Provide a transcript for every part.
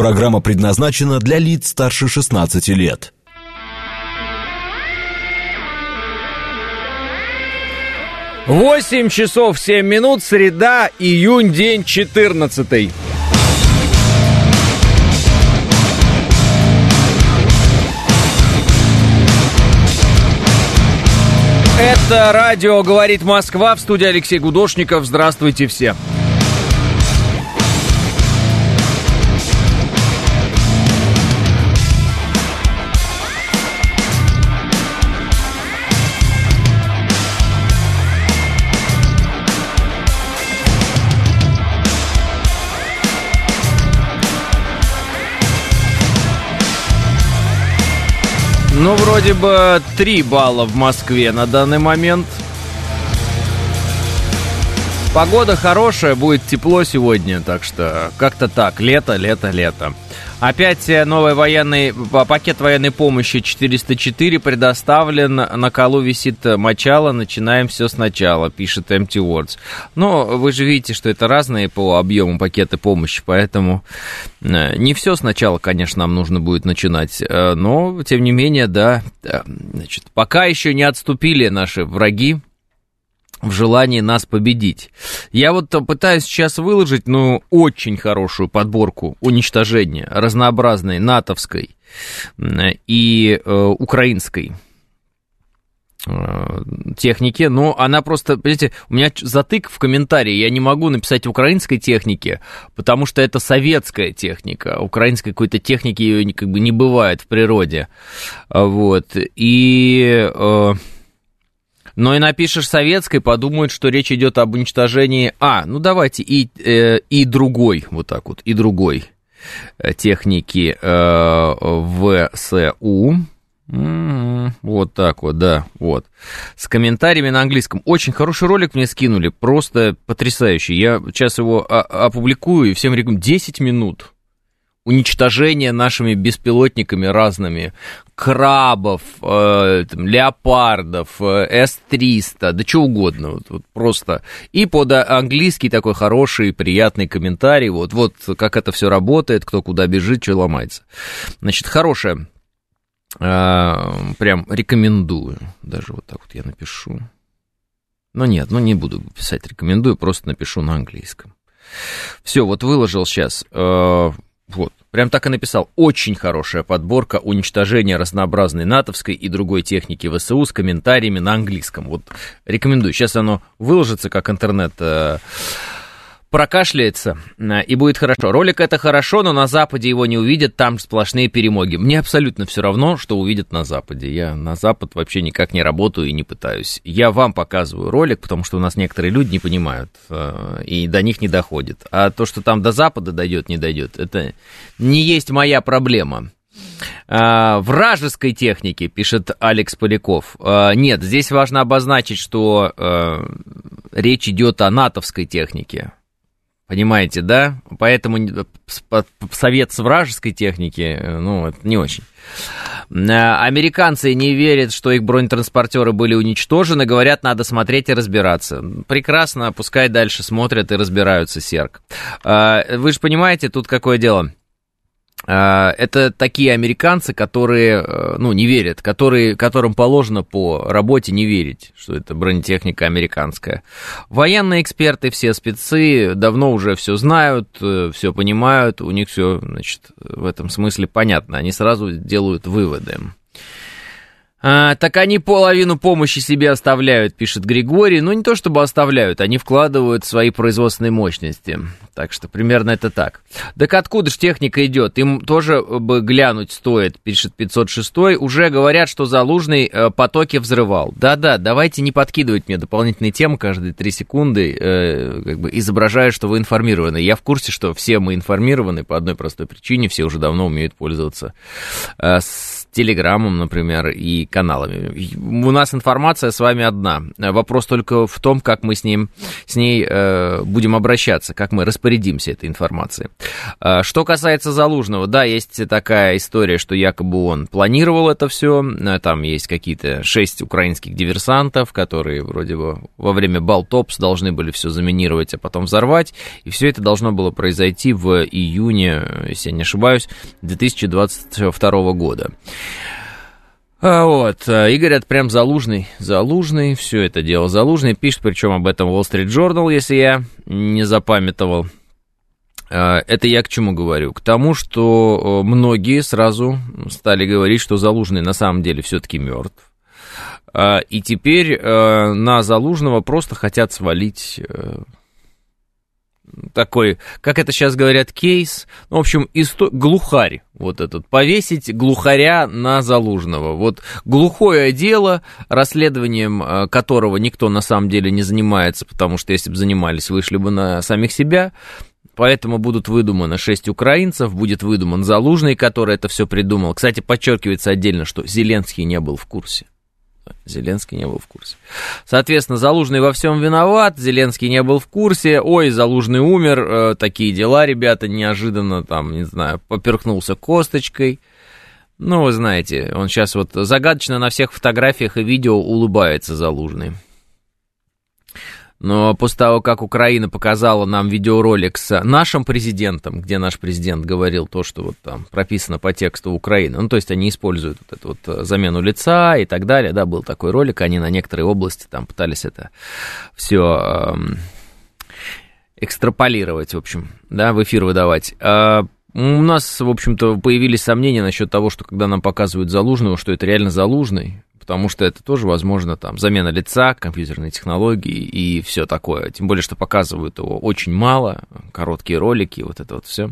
Программа предназначена для лиц старше 16 лет. Восемь часов 7 минут, среда, июнь, день 14-й. Это радио «Говорит Москва», в студии Алексей Гудошников. Здравствуйте все. Ну, вроде бы 3 балла в Москве на данный момент. Погода хорошая, будет тепло сегодня, так что как-то так, лето. Опять новый военный пакет военной помощи 404 предоставлен. На колу висит мочало, начинаем все сначала, пишет MT Words. Но вы же видите, что это разные по объему пакеты помощи, поэтому не все сначала, конечно, нам нужно будет начинать. Но, тем не менее, да, значит, пока еще не отступили наши враги в желании нас победить. Я вот пытаюсь сейчас выложить, ну, очень хорошую подборку уничтожения разнообразной натовской и украинской техники, но она просто, понимаете, у меня затык в комментарии, я не могу написать украинской технике, потому что это советская техника, украинской какой-то техники ее как бы не бывает в природе, вот, и... Но и напишешь советской, подумают, что речь идет об уничтожении, и другой, вот так вот, и другой техники ВСУ. Вот так вот, да, вот. С комментариями на английском. Очень хороший ролик мне скинули, просто потрясающий. Я сейчас его опубликую и всем рекомендую. 10 минут. Уничтожение нашими беспилотниками разными, крабов, там, леопардов, С-300, да чего угодно, вот просто. И под английский такой хороший, приятный комментарий, вот как это все работает, кто куда бежит, что ломается. Значит, хорошее, прям рекомендую, даже вот так вот я напишу. Но нет, не буду писать рекомендую, просто напишу на английском. Все, вот выложил сейчас... Вот, прям так и написал. Очень хорошая подборка уничтожения разнообразной натовской и другой техники ВСУ с комментариями на английском. Вот, рекомендую. Сейчас оно выложится, как интернет прокашляется, и будет хорошо. Ролик это хорошо, но на Западе его не увидят, там сплошные перемоги. Мне абсолютно все равно, что увидят на Западе. Я на Запад вообще никак не работаю и не пытаюсь. Я вам показываю ролик, потому что у нас некоторые люди не понимают, и до них не доходит. А то, что там до Запада дойдет, не дойдет, это не есть моя проблема. Вражеской техники, пишет Алекс Поляков. Нет, здесь важно обозначить, что речь идет о натовской технике. Понимаете, да? Поэтому совет с вражеской техники, это не очень. Американцы не верят, что их бронетранспортеры были уничтожены. Говорят, надо смотреть и разбираться. Прекрасно, пускай дальше смотрят и разбираются, Серг. Вы же понимаете, тут какое дело? Это такие американцы, которые, не верят, которым положено по работе не верить, что это бронетехника американская. Военные эксперты, все спецы давно уже все знают, все понимают, у них все, значит, в этом смысле понятно, они сразу делают выводы. Так они половину помощи себе оставляют, пишет Григорий. Не то чтобы оставляют, они вкладывают свои производственные мощности. Так что примерно это так. Так откуда же техника идет? Им тоже бы глянуть стоит, пишет 506-й. Уже говорят, что Залужный потоки взрывал. Да-да, давайте не подкидывать мне дополнительные темы каждые 3 секунды, изображая, что вы информированы. Я в курсе, что все мы информированы по одной простой причине. Все уже давно умеют пользоваться с Телеграмом, например, и каналами. У нас информация с вами одна. Вопрос только в том, как мы с ней будем обращаться, как мы распорядимся этой информацией. Что касается Залужного, да, есть такая история, что якобы он планировал это все. Там есть какие-то 6 украинских диверсантов, которые вроде бы во время Балтопс должны были все заминировать, а потом взорвать. И все это должно было произойти в июне, если я не ошибаюсь, 2022 года. Вот, и говорят, прям Залужный, все это дело Залужный, пишет, причем об этом Wall Street Journal, если я не запамятовал. Это я к чему говорю? К тому, что многие сразу стали говорить, что Залужный на самом деле все-таки мертв. И теперь на Залужного просто хотят свалить такой, как это сейчас говорят, кейс. Ну, в общем, глухарь вот этот. Повесить глухаря на Залужного. Вот глухое дело, расследованием которого никто на самом деле не занимается, потому что если бы занимались, вышли бы на самих себя. Поэтому будут выдуманы 6 украинцев, будет выдуман Залужный, который это все придумал. Кстати, подчеркивается отдельно, что Зеленский не был в курсе. Соответственно, Залужный во всем виноват, Зеленский не был в курсе, ой, Залужный умер, такие дела, ребята, неожиданно, там, не знаю, поперхнулся косточкой. Ну, вы знаете, он сейчас вот загадочно на всех фотографиях и видео улыбается, Залужный. Но после того, как Украина показала нам видеоролик с нашим президентом, где наш президент говорил то, что вот там прописано по тексту Украины, ну, то есть они используют вот эту вот замену лица и так далее, да, был такой ролик, они на некоторые области там пытались это все экстраполировать, в общем, да, в эфир выдавать. У нас, в общем-то, появились сомнения насчет того, что когда нам показывают Залужного, что это реально Залужный, потому что это тоже, возможно, там, замена лица, компьютерные технологии и все такое. Тем более, что показывают его очень мало, короткие ролики, вот это вот все.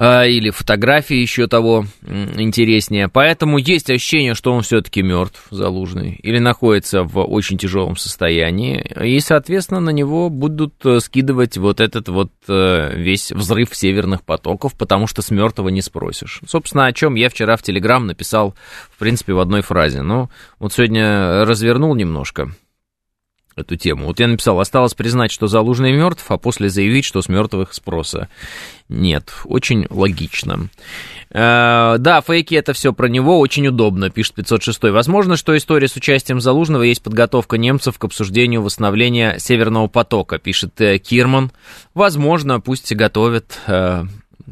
Или фотографии еще того интереснее. Поэтому есть ощущение, что он все-таки мертв, Залужный, или находится в очень тяжелом состоянии, и, соответственно, на него будут скидывать вот этот вот весь взрыв северных потоков, потому что с мертвого не спросишь. Собственно, о чем я вчера в Телеграм написал, в принципе, в одной фразе. Но вот сегодня развернул немножко эту тему. Вот я написал, осталось признать, что Залужный мертв, а после заявить, что с мертвых спроса нет. Очень логично. Да, фейки это все про него, очень удобно, пишет 506. Возможно, что история с участием Залужного есть подготовка немцев к обсуждению восстановления Северного потока, пишет Кирман. Возможно, пусть готовят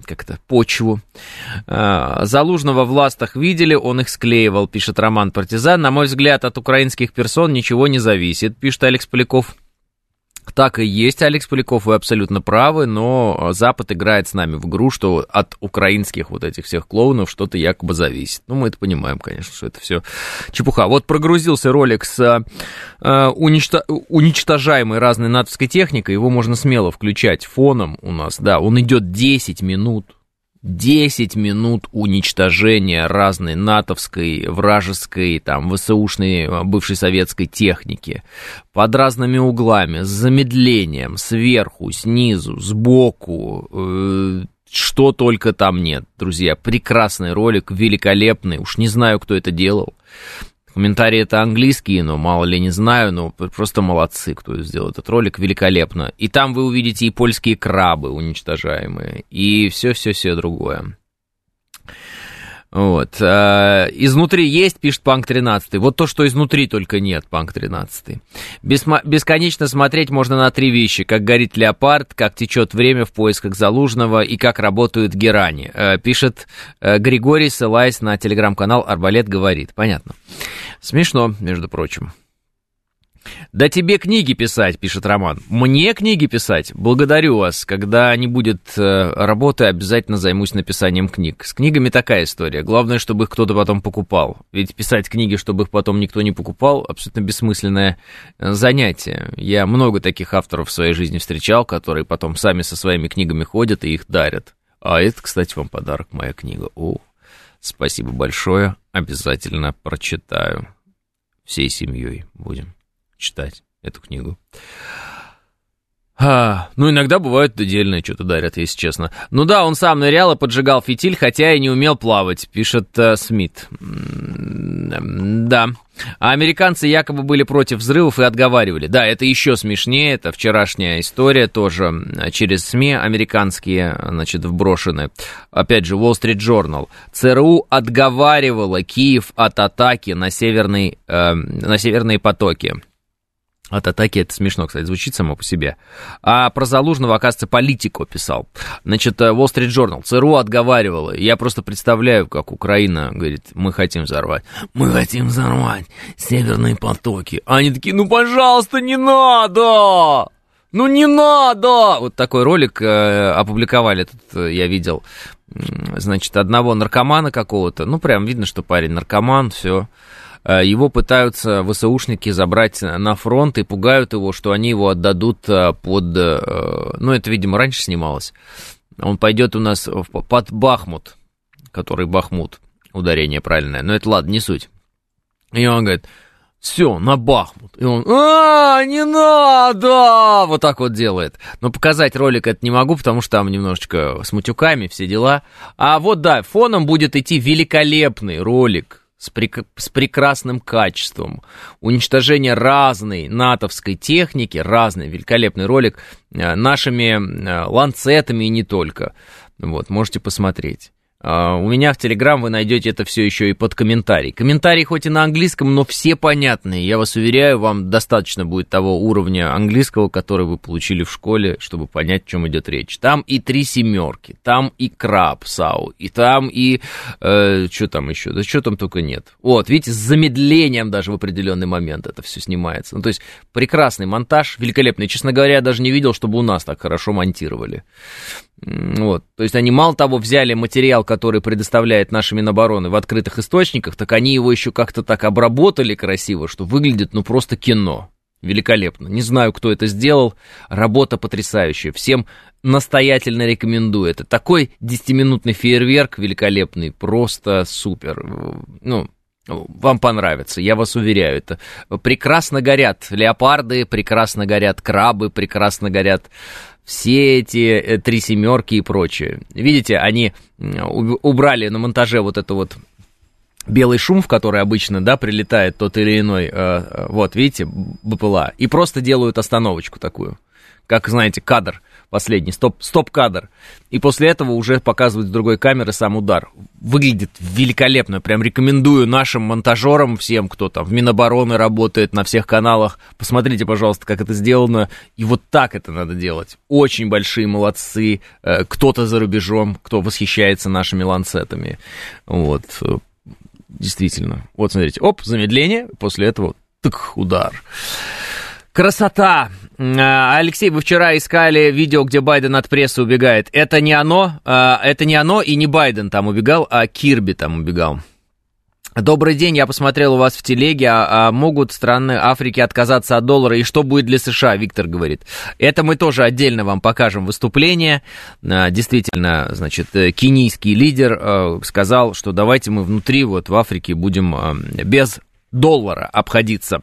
как-то почву. Залужного в ластах видели, он их склеивал, пишет Роман Партизан. На мой взгляд, от украинских персон ничего не зависит, пишет Алекс Поляков. Так и есть, Алекс Поляков, вы абсолютно правы, но Запад играет с нами в игру, что от украинских вот этих всех клоунов что-то якобы зависит. Ну, мы это понимаем, конечно, что это все чепуха. Вот прогрузился ролик с уничтожаемой разной натовской техникой, его можно смело включать фоном у нас, да, он идет 10 минут. 10 минут уничтожения разной натовской, вражеской, там, ВСУшной, бывшей советской техники. Под разными углами, с замедлением, сверху, снизу, сбоку, что только там нет, друзья. Прекрасный ролик, великолепный, уж не знаю, кто это делал. Комментарии это английские, но мало ли не знаю, но просто молодцы, кто сделал этот ролик, великолепно. И там вы увидите и польские крабы уничтожаемые, и все-все-все другое. Вот. Изнутри есть, пишет Панк 13. Вот то, что изнутри только нет, Панк 13. Бесконечно смотреть можно на 3 вещи. Как горит леопард, как течет время в поисках Залужного и как работают герани. Пишет Григорий, ссылаясь на телеграм-канал «Арбалет говорит». Понятно. Смешно, между прочим. Да тебе книги писать, пишет Роман. Мне книги писать? Благодарю вас. Когда не будет работы, обязательно займусь написанием книг. С книгами такая история. Главное, чтобы их кто-то потом покупал. Ведь писать книги, чтобы их потом никто не покупал, абсолютно бессмысленное занятие. Я много таких авторов в своей жизни встречал, которые потом сами со своими книгами ходят и их дарят. А это, кстати, вам подарок, моя книга. О, спасибо большое. Обязательно прочитаю. Всей семьей будем читать эту книгу. Ну, иногда бывает дельное что-то дарят, если честно. Ну да, он сам нырял и поджигал фитиль, хотя и не умел плавать, пишет Смит. Да. А американцы якобы были против взрывов и отговаривали. Да, это еще смешнее, это вчерашняя история, тоже через СМИ американские, значит, вброшены. Опять же, Wall Street Journal. ЦРУ отговаривала Киев от атаки на Северные потоки. От атаки это смешно, кстати, звучит само по себе. А про Залужного, оказывается, политику писал. Значит, Wall Street Journal. ЦРУ отговаривала. Я просто представляю, как Украина говорит, мы хотим взорвать. Мы хотим взорвать Северные потоки. А они такие, ну, пожалуйста, не надо! Ну, не надо! Вот такой ролик опубликовали, тут я видел, значит, одного наркомана какого-то. Ну, прям видно, что парень наркоман, все. Его пытаются ВСУшники забрать на фронт и пугают его, что они его отдадут под... Ну, это, видимо, раньше снималось. Он пойдет у нас под Бахмут, который Бахмут, ударение правильное. Но это ладно, не суть. И он говорит, все, на Бахмут. И он, не надо! Вот так вот делает. Но показать ролик это не могу, потому что там немножечко с матюками, все дела. А вот, да, фоном будет идти великолепный ролик. С прекрасным качеством. Уничтожение разной натовской техники, разный великолепный ролик нашими ланцетами и не только. Вот, можете посмотреть. У меня в Телеграм вы найдете это все еще и под комментарий. Комментарии хоть и на английском, но все понятные. Я вас уверяю, вам достаточно будет того уровня английского, который вы получили в школе, чтобы понять, о чем идет речь. Там и 3 семерки, там и краб сау, и там и... что там еще? Да что там только нет. Вот, видите, с замедлением даже в определенный момент это все снимается. Ну, то есть прекрасный монтаж, великолепный. Честно говоря, я даже не видел, чтобы у нас так хорошо монтировали. Вот, то есть они мало того взяли материал, который предоставляет наша Минобороны в открытых источниках, так они его еще как-то так обработали красиво, что выглядит, ну, просто кино. Великолепно. Не знаю, кто это сделал. Работа потрясающая. Всем настоятельно рекомендую. Это такой 10-минутный фейерверк великолепный, просто супер. Ну, вам понравится, я вас уверяю. Это прекрасно горят леопарды, прекрасно горят крабы, прекрасно горят... Все эти 3 семерки и прочее. Видите, они убрали на монтаже вот это вот белый шум, в который обычно, да, прилетает тот или иной, вот, видите, БПЛА. И просто делают остановочку такую, как, знаете, кадр последний, стоп-кадр. И после этого уже показывают с другой камеры сам удар. Выглядит великолепно, прям рекомендую нашим монтажерам, всем, кто там в Минобороны работает, на всех каналах. Посмотрите, пожалуйста, как это сделано. И вот так это надо делать. Очень большие молодцы. Кто-то за рубежом, кто восхищается нашими ланцетами. Вот. Действительно. Вот, смотрите. Оп, замедление. После этого тык, удар. Красота! Алексей, вы вчера искали видео, где Байден от прессы убегает. Это не оно и не Байден там убегал, а Кирби там убегал. Добрый день, я посмотрел у вас в телеге, могут страны Африки отказаться от доллара, и что будет для США, Виктор говорит. Это мы тоже отдельно вам покажем выступление. Действительно, значит, кенийский лидер сказал, что давайте мы внутри, вот в Африке, будем без доллара обходиться.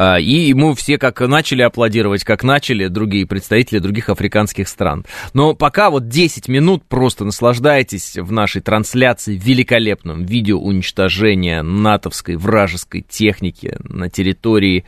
И ему все как начали аплодировать, как начали другие представители других африканских стран. Но пока вот 10 минут просто наслаждайтесь в нашей трансляции великолепным видео уничтожения натовской вражеской техники на территории,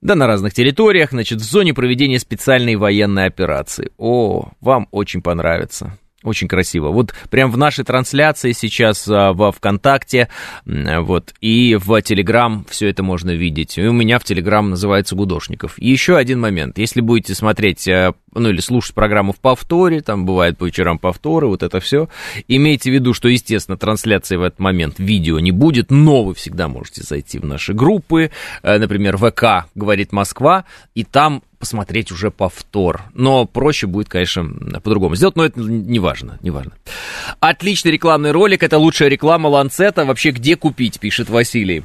да на разных территориях, значит, в зоне проведения специальной военной операции. О, вам очень понравится. Очень красиво. Вот прям в нашей трансляции сейчас во ВКонтакте, вот, и в Телеграм все это можно видеть. И у меня в Телеграм называется Гудошников. И еще один момент. Если будете смотреть, ну, или слушать программу в повторе, там бывают по вечерам повторы, вот это все, имейте в виду, что, естественно, трансляции в этот момент видео не будет, но вы всегда можете зайти в наши группы, например, ВК «Говорит Москва», и там посмотреть уже повтор. Но проще будет, конечно, по-другому сделать, но это не важно. Отличный рекламный ролик, это лучшая реклама ланцета. Вообще, где купить, пишет Василий.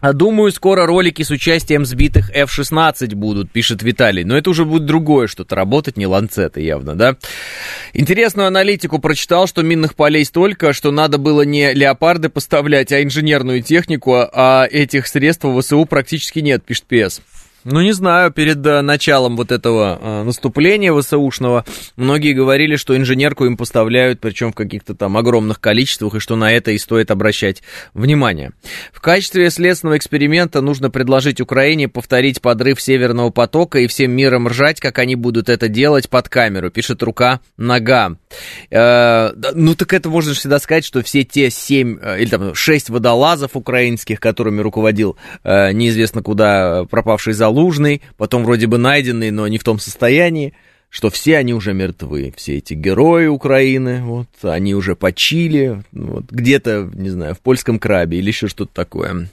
Думаю, скоро ролики с участием сбитых F-16 будут, пишет Виталий. Но это уже будет другое что-то работать, не ланцеты явно, да? Интересную аналитику прочитал, что минных полей столько, что надо было не леопарды поставлять, а инженерную технику, а этих средств в ВСУ практически нет, пишет ПС. Ну, не знаю, перед началом вот этого наступления ВСУшного многие говорили, что инженерку им поставляют, причем в каких-то там огромных количествах, и что на это и стоит обращать внимание. В качестве следственного эксперимента нужно предложить Украине повторить подрыв Северного потока и всем миром ржать, как они будут это делать под камеру, пишет «Рука-нога». Ну, так это можно же всегда сказать, что все те 6 водолазов украинских, которыми руководил неизвестно куда пропавший Залужный, потом вроде бы найденный, но не в том состоянии, что все они уже мертвы, все эти герои Украины, вот, они уже почили, вот, где-то, не знаю, в польском крабе или еще что-то такое.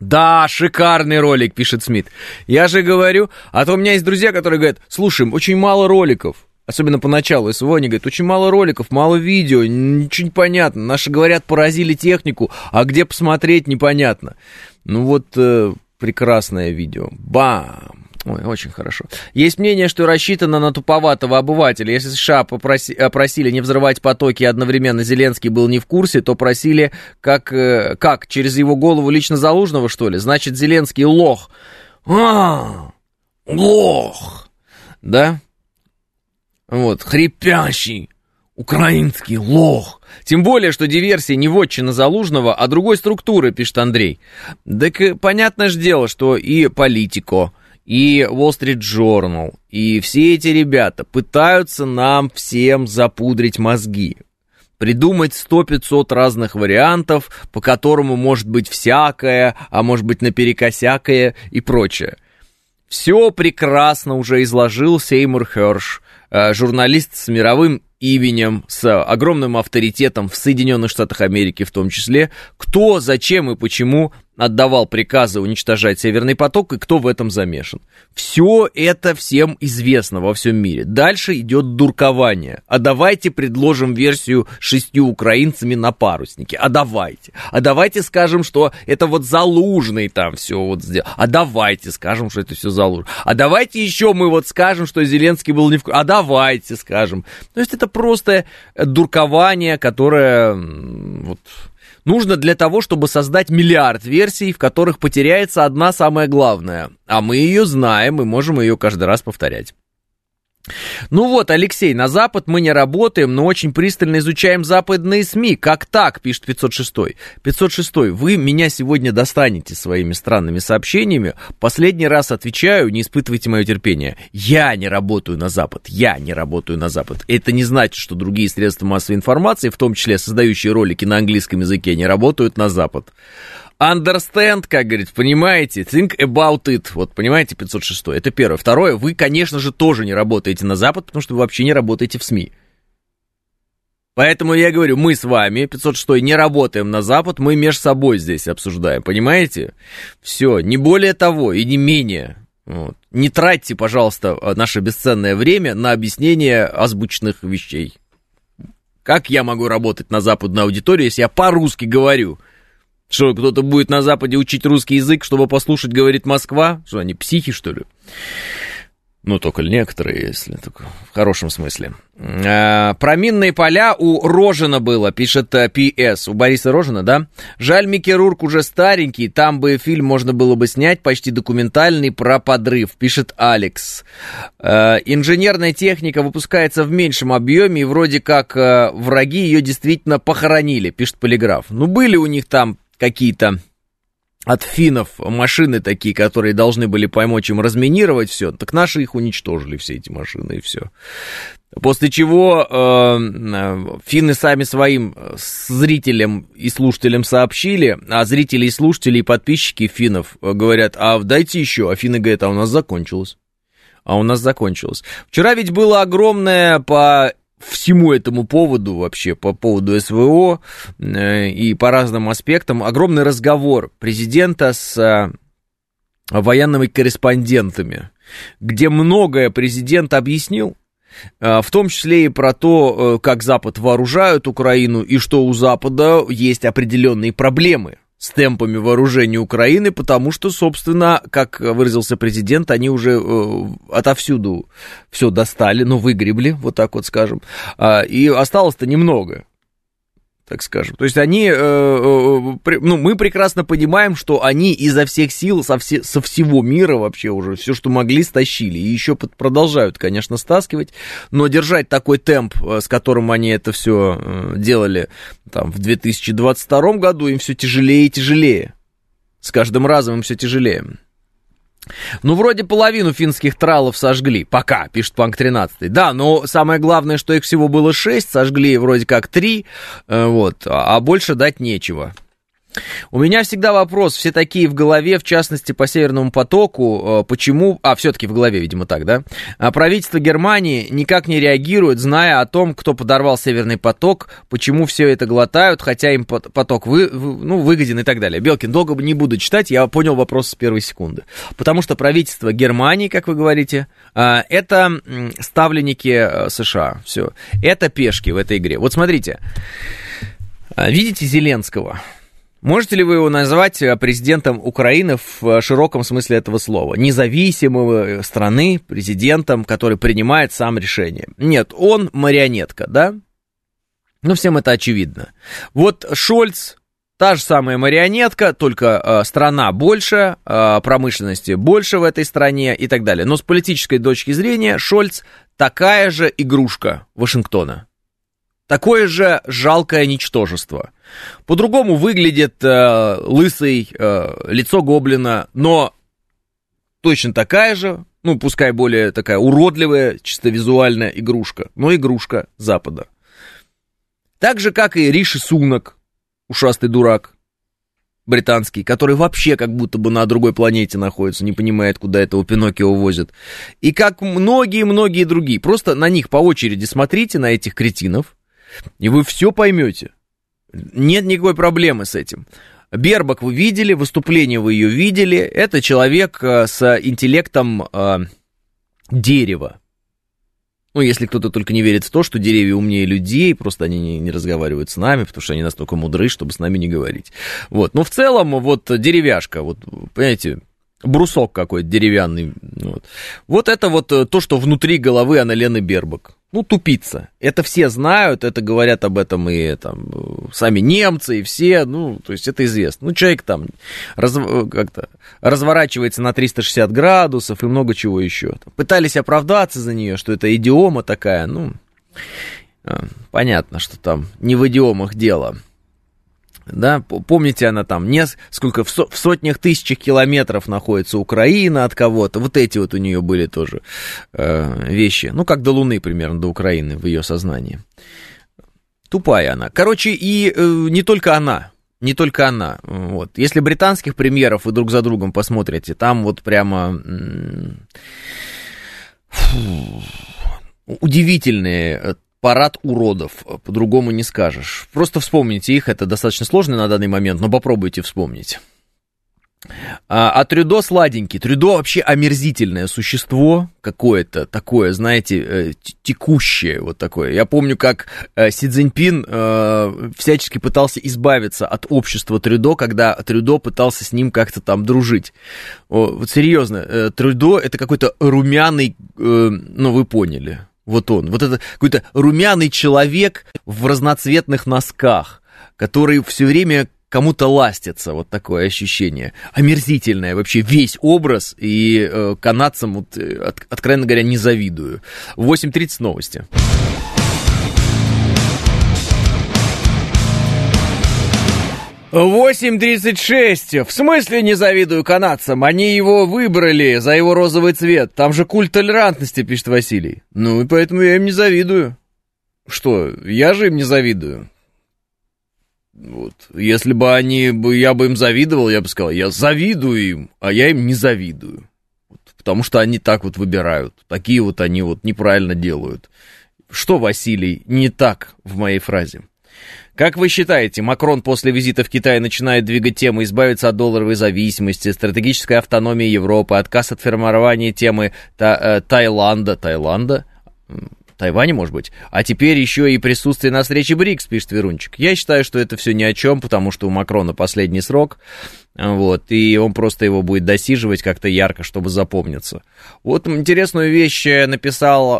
Да, шикарный ролик, пишет Смит. Я же говорю, а то у меня есть друзья, которые говорят, слушай, очень мало роликов. Особенно поначалу СВО, они говорят, очень мало роликов, мало видео, ничего не понятно. Наши, говорят, поразили технику, а где посмотреть, непонятно. Ну вот, прекрасное видео. Бам! Ой, очень хорошо. Есть мнение, что рассчитано на туповатого обывателя. Если США просили не взрывать потоки, и одновременно Зеленский был не в курсе, то просили как? Через его голову лично Залужного, что ли? Значит, Зеленский лох. Лох! Да? Вот, хрипящий украинский лох. Тем более, что диверсия не вотчина Залужного, а другой структуры, пишет Андрей. Так понятное же дело, что и Политико, и Wall Street Journal, и все эти ребята пытаются нам всем запудрить мозги. Придумать 100-500 разных вариантов, по которому может быть всякое, а может быть наперекосякое и прочее. Все прекрасно уже изложил Сеймур Херш, журналист с мировым именем, с огромным авторитетом в Соединенных Штатах Америки в том числе, кто, зачем и почему отдавал приказы уничтожать Северный поток и кто в этом замешан. Все это всем известно во всем мире. Дальше идет дуркование. А давайте предложим версию 6 украинцами на паруснике. А давайте. А давайте скажем, что это вот Залужный там все вот сделал. А давайте скажем, что это все Залужный. А давайте еще мы вот скажем, что Зеленский был не в... А давайте скажем. То есть это просто дуркование, которое вот... Нужно для того, чтобы создать миллиард версий, в которых потеряется одна самая главная. А мы ее знаем и можем ее каждый раз повторять. Ну вот, Алексей, на Запад мы не работаем, но очень пристально изучаем западные СМИ. Как так, пишет 506-й. 506-й, вы меня сегодня достанете своими странными сообщениями. Последний раз отвечаю, не испытывайте мое терпение. Я не работаю на Запад. Это не значит, что другие средства массовой информации, в том числе создающие ролики на английском языке, не работают на Запад. Understand, как говорит, понимаете, think about it, вот понимаете, 506, это первое. Второе, вы, конечно же, тоже не работаете на Запад, потому что вы вообще не работаете в СМИ. Поэтому я говорю, мы с вами, 506, не работаем на Запад, мы между собой здесь обсуждаем, понимаете? Все, не более того и не менее. Вот. Не тратьте, пожалуйста, наше бесценное время на объяснение озвученных вещей. Как я могу работать на западную аудиторию, если я по-русски говорю? Что, кто-то будет на Западе учить русский язык, чтобы послушать, говорит Москва? Что, они психи, что ли? Ну, только некоторые, если только в хорошем смысле. Про минные поля у Рожина было, пишет П.С. У Бориса Рожина, да? Жаль, Микки Рурк уже старенький, там бы фильм можно было бы снять, почти документальный, про подрыв, пишет Алекс. Инженерная техника выпускается в меньшем объеме, и вроде как враги ее действительно похоронили, пишет Полиграф. Ну, были у них там какие-то... От финнов машины такие, которые должны были помочь им разминировать все, так наши их уничтожили, все эти машины, и все. После чего финны сами своим зрителям и слушателям сообщили, а зрители и слушатели, и подписчики финнов говорят, а дайте еще, а финны говорят, а у нас закончилось. Вчера ведь было огромное по... всему этому поводу вообще, по поводу СВО и по разным аспектам, огромный разговор президента с военными корреспондентами, где многое президент объяснил, в том числе и про то, как Запад вооружает Украину, и что у Запада есть определенные проблемы с темпами вооружения Украины, потому что, собственно, как выразился президент, они уже отовсюду все достали, выгребли, вот так вот скажем, и осталось-то немного. так скажем. То есть они, ну, мы прекрасно понимаем, что они изо всех сил, со всего мира вообще уже все, что могли, стащили. И еще продолжают, конечно, стаскивать. Но держать такой темп, с которым они это все делали там, в 2022 году, им все тяжелее и тяжелее. С каждым разом им все тяжелее. Ну, вроде половину финских тралов сожгли. Пока, пишет Панк 13. Да, но самое главное, что их всего было 6, сожгли вроде как 3, вот, а больше дать нечего. У меня всегда вопрос, все такие в голове, в частности, по Северному потоку, почему... А, все-таки в голове, видимо, так, да? Правительство Германии никак не реагирует, зная о том, кто подорвал Северный поток, почему все это глотают, хотя им поток выгоден и так далее. Белкин, долго не буду читать, я понял вопрос с первой секунды. Потому что правительство Германии, как вы говорите, это ставленники США, все. Это пешки в этой игре. Вот смотрите, видите Зеленского? Можете ли вы его назвать президентом Украины в широком смысле этого слова? Независимого страны, президентом, который принимает сам решение. Нет, он марионетка, да? Ну, всем это очевидно. Вот Шольц, та же самая марионетка, только страна больше, промышленности больше в этой стране и так далее. Но с политической точки зрения Шольц такая же игрушка Вашингтона. Такое же жалкое ничтожество. По-другому выглядит лысый, лицо гоблина, но точно такая же, ну, пускай более такая уродливая, чисто визуальная игрушка, но игрушка Запада. Так же, как и Риши Сунак, ушастый дурак британский, который вообще как будто бы на другой планете находится, не понимает, куда этого Пиноккио возят. И как многие-многие другие. Просто на них по очереди смотрите, на этих кретинов, и вы все поймете. Нет никакой проблемы с этим. Бербок вы видели, выступление вы ее видели. Это человек с интеллектом дерева. Ну, если кто-то только не верит в то, что деревья умнее людей, просто они не разговаривают с нами, потому что они настолько мудры, чтобы с нами не говорить. Вот. Но в целом, вот деревяшка, вот, понимаете, брусок какой-то деревянный. Вот, вот это вот то, что внутри головы Анналены Бербок. Ну, тупица. Это все знают, это говорят об этом и там сами немцы, и все, ну, то есть это известно. Ну, человек там как-то разворачивается на 360 градусов и много чего еще. Пытались оправдаться за нее, что это идиома такая, ну, понятно, что там не в идиомах дело. Да, помните, она там сколько в сотнях тысячах километров находится Украина от кого-то. Вот эти вот у нее были тоже вещи. Ну, как до Луны примерно, до Украины в ее сознании. Тупая она. Короче, и не только она. Не только она. Вот. Если британских премьеров вы друг за другом посмотрите, там вот прямо... удивительные... Парад уродов, по-другому не скажешь. Просто вспомните их, это достаточно сложно на данный момент, но попробуйте вспомнить. А Трюдо сладенький. Трюдо вообще омерзительное существо какое-то такое, знаете, текущее вот такое. Я помню, как Си Цзиньпин всячески пытался избавиться от общества Трюдо, когда Трюдо пытался с ним как-то там дружить. Вот серьезно, Трюдо это какой-то румяный, ну вы поняли... Вот он, вот это какой-то румяный человек в разноцветных носках, который все время кому-то ластится, вот такое ощущение. Омерзительное вообще весь образ, и канадцам, вот, откровенно говоря, не завидую. 8:30 новости. «8:36. В смысле не завидую канадцам? Они его выбрали за его розовый цвет. Там же культ толерантности», — пишет Василий. «Ну и поэтому я им не завидую». «Что, я же им не завидую?» Вот. Если бы я бы им завидовал, я бы сказал, я завидую им, а я им не завидую. Вот. Потому что они так вот выбирают. Такие вот они вот неправильно делают. Что, Василий, не так в моей фразе? Как вы считаете, Макрон после визита в Китай начинает двигать тему избавиться от долларовой зависимости, стратегической автономии Европы, отказ от формирования темы Таиланда? Тайване, может быть. А теперь еще и присутствие на встрече БРИКС, пишет Верунчик. Я считаю, что это все ни о чем, потому что у Макрона последний срок. Вот, и он просто его будет досиживать как-то ярко, чтобы запомниться. Вот интересную вещь написал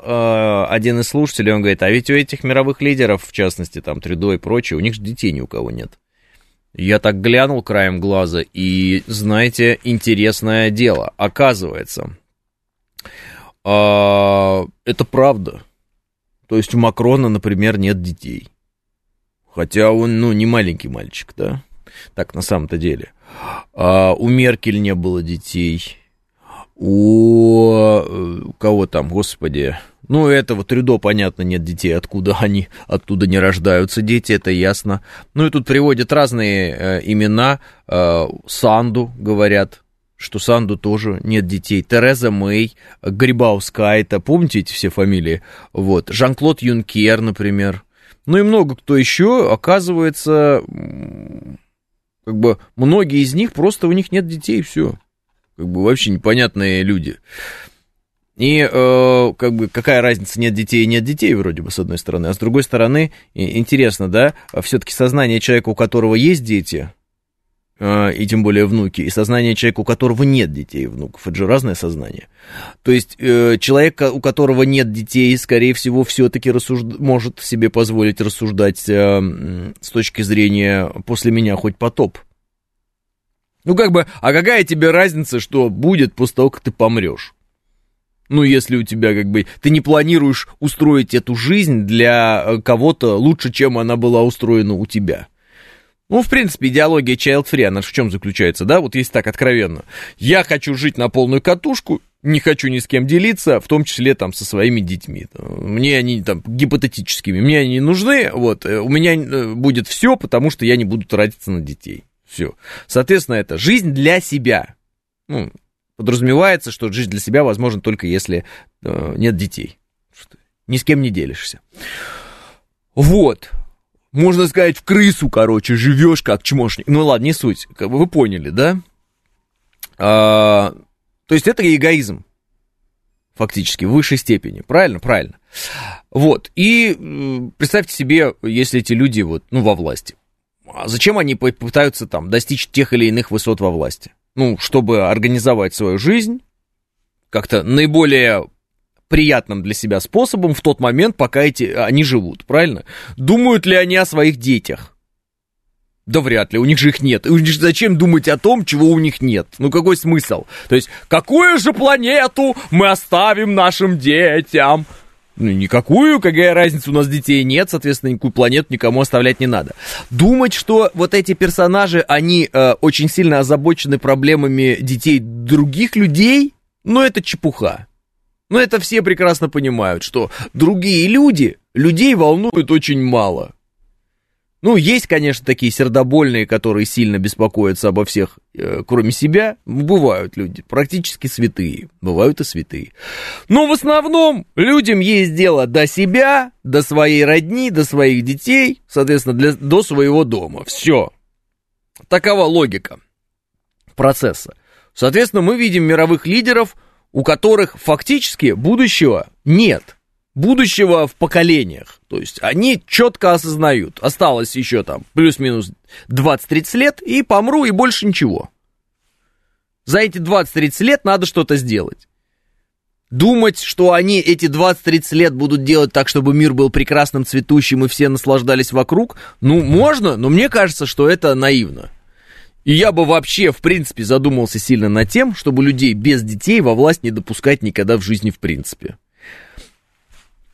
один из слушателей, он говорит, а ведь у этих мировых лидеров, в частности, там, Трюдо и прочее, у них же детей ни у кого нет. Я так глянул краем глаза, и, знаете, интересное дело, оказывается, это правда. То есть у Макрона, например, нет детей. Хотя он, ну, не маленький мальчик, да? Так, на самом-то деле. У Меркель не было детей. У кого там, господи? Ну, этого Трюдо, понятно, нет детей. Откуда они? Оттуда не рождаются дети, это ясно. Ну, и тут приводят разные имена. Санду, говорят, что Санду тоже нет детей. Тереза Мей, Грибаускайте, помните эти все фамилии? Вот. Жан-Клод Юнкер, например. Ну, и много кто еще, оказывается... Как бы многие из них просто у них нет детей, все. Как бы вообще непонятные люди. И как бы какая разница, нет детей, вроде бы, с одной стороны. А с другой стороны, интересно, да, все-таки сознание человека, у которого есть дети, и тем более внуки, и сознание человека, у которого нет детей и внуков, это же разное сознание. То есть человек, у которого нет детей, скорее всего, все-таки может себе позволить рассуждать с точки зрения «после меня хоть потоп». Ну, как бы, а какая тебе разница, что будет после того, как ты помрешь? Ну, если у тебя, как бы, ты не планируешь устроить эту жизнь для кого-то лучше, чем она была устроена у тебя. Ну, в принципе, идеология child-free, она в чем заключается, да? Вот если так откровенно. Я хочу жить на полную катушку, не хочу ни с кем делиться, в том числе там со своими детьми. Мне они там гипотетическими, мне они не нужны, вот. У меня будет все, потому что я не буду тратиться на детей. Все. Соответственно, это жизнь для себя. Ну, подразумевается, что жизнь для себя возможна только если нет детей. Ни с кем не делишься. Вот. Можно сказать, в крысу, короче, живешь как чмошник. Ну ладно, не суть. Вы поняли, да? То есть это эгоизм, фактически, в высшей степени. Правильно? Правильно. Вот. И представьте себе, если эти люди вот, ну, во власти. Зачем они пытаются там достичь тех или иных высот во власти? Ну, чтобы организовать свою жизнь как-то наиболее... приятным для себя способом в тот момент, пока они живут, правильно? Думают ли они о своих детях? Да вряд ли, у них же их нет. И зачем думать о том, чего у них нет? Ну, какой смысл? То есть, какую же планету мы оставим нашим детям? Ну, никакую, какая разница, у нас детей нет, соответственно, никакую планету никому оставлять не надо. Думать, что вот эти персонажи, они очень сильно озабочены проблемами детей других людей, ну, это чепуха. Но это все прекрасно понимают, что другие люди, людей волнуют очень мало. Ну, есть, конечно, такие сердобольные, которые сильно беспокоятся обо всех, кроме себя. Бывают люди, практически святые, бывают и святые. Но в основном людям есть дело до себя, до своей родни, до своих детей, соответственно, до своего дома. Все. Такова логика процесса. Соответственно, мы видим мировых лидеров, у которых фактически будущего нет, будущего в поколениях. То есть они четко осознают, осталось еще там плюс-минус 20-30 лет, и помру, и больше ничего. За эти 20-30 лет надо что-то сделать. Думать, что они эти 20-30 лет будут делать так, чтобы мир был прекрасным, цветущим, и все наслаждались вокруг, ну, можно, но мне кажется, что это наивно. И я бы вообще, в принципе, задумался сильно над тем, чтобы людей без детей во власть не допускать никогда в жизни, в принципе.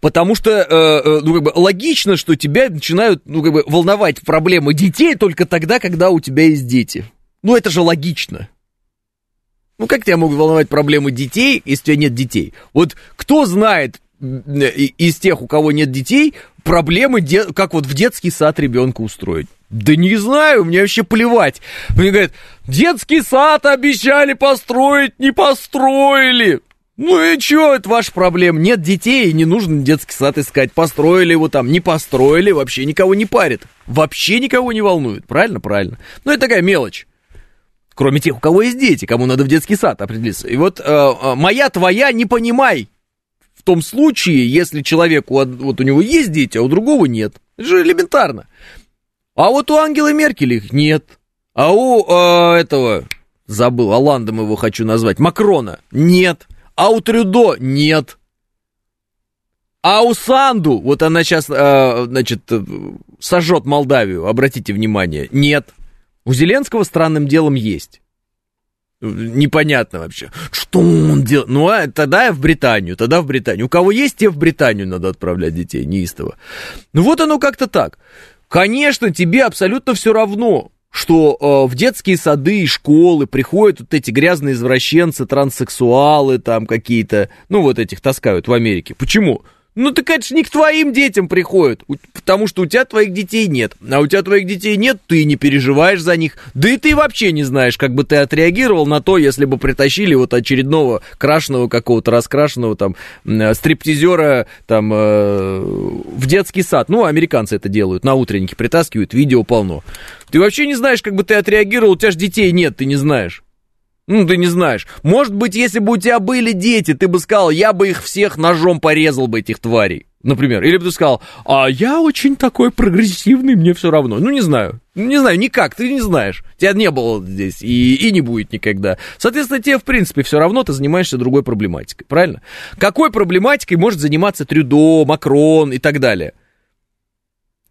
Потому что, ну, как бы, логично, что тебя начинают, ну, как бы, волновать проблемы детей только тогда, когда у тебя есть дети. Ну, это же логично. Ну, как тебя могут волновать проблемы детей, если у тебя нет детей? Вот кто знает из тех, у кого нет детей, проблемы, как вот в детский сад ребенка устроить? Да не знаю, мне вообще плевать. Мне говорят, детский сад обещали построить, не построили. Ну и чё, это ваша проблема. Нет детей, не нужно детский сад искать. Построили его там, не построили, вообще никого не парит. Вообще никого не волнует. Правильно? Правильно. Ну это такая мелочь. Кроме тех, у кого есть дети, кому надо в детский сад определиться. И вот моя, твоя, не понимай. В том случае, если человек, вот у него есть дети, а у другого нет. Это же элементарно. А вот у Ангелы Меркель их нет. А у Оландом его хочу назвать, Макрона нет. А у Трюдо нет. А у Санду, вот она сейчас, сожжет Молдавию, обратите внимание, нет. У Зеленского странным делом есть. Непонятно вообще, что он делает. Ну, а тогда в Британию. У кого есть, те в Британию надо отправлять детей, неистово. Ну, вот оно как-то так. Конечно, тебе абсолютно все равно, что в детские сады и школы приходят вот эти грязные извращенцы, транссексуалы там какие-то, ну, вот этих таскают в Америке. Почему? Ну, так это ж не к твоим детям приходят, потому что у тебя твоих детей нет. А у тебя твоих детей нет, ты не переживаешь за них. Да и ты вообще не знаешь, как бы ты отреагировал на то, если бы притащили вот очередного крашеного какого-то, раскрашенного там стриптизера там в детский сад. Ну, американцы это делают, на утреннике притаскивают, видео полно. Ты вообще не знаешь, как бы ты отреагировал, у тебя же детей нет, ты не знаешь. Ну, ты не знаешь. Может быть, если бы у тебя были дети, ты бы сказал, я бы их всех ножом порезал бы, этих тварей, например. Или бы ты сказал, а я очень такой прогрессивный, мне все равно. Ну, не знаю, никак, ты не знаешь. Тебя не было здесь и не будет никогда. Соответственно, тебе, в принципе, все равно, ты занимаешься другой проблематикой, правильно? Какой проблематикой может заниматься Трюдо, Макрон и так далее?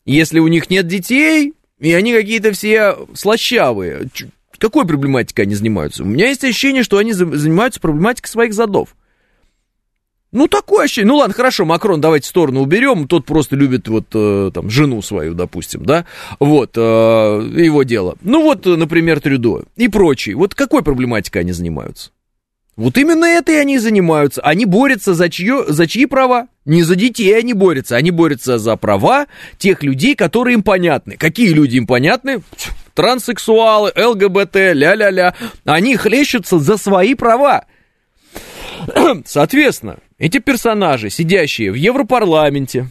Если у них нет детей, и они какие-то все слащавые, какой проблематикой они занимаются? У меня есть ощущение, что они занимаются проблематикой своих задов. Ну, такое ощущение. Ну, ладно, хорошо, Макрон давайте в сторону уберем. Тот просто любит вот там жену свою, допустим, да? Вот, его дело. Ну, вот, например, Трюдо и прочие. Вот какой проблематикой они занимаются? Вот именно этой они и занимаются. Они борются за чьи права? Не за детей они борются. Они борются за права тех людей, которые им понятны. Какие люди им понятны? Транссексуалы, ЛГБТ, ля-ля-ля, они хлещутся за свои права. Соответственно, эти персонажи, сидящие в Европарламенте,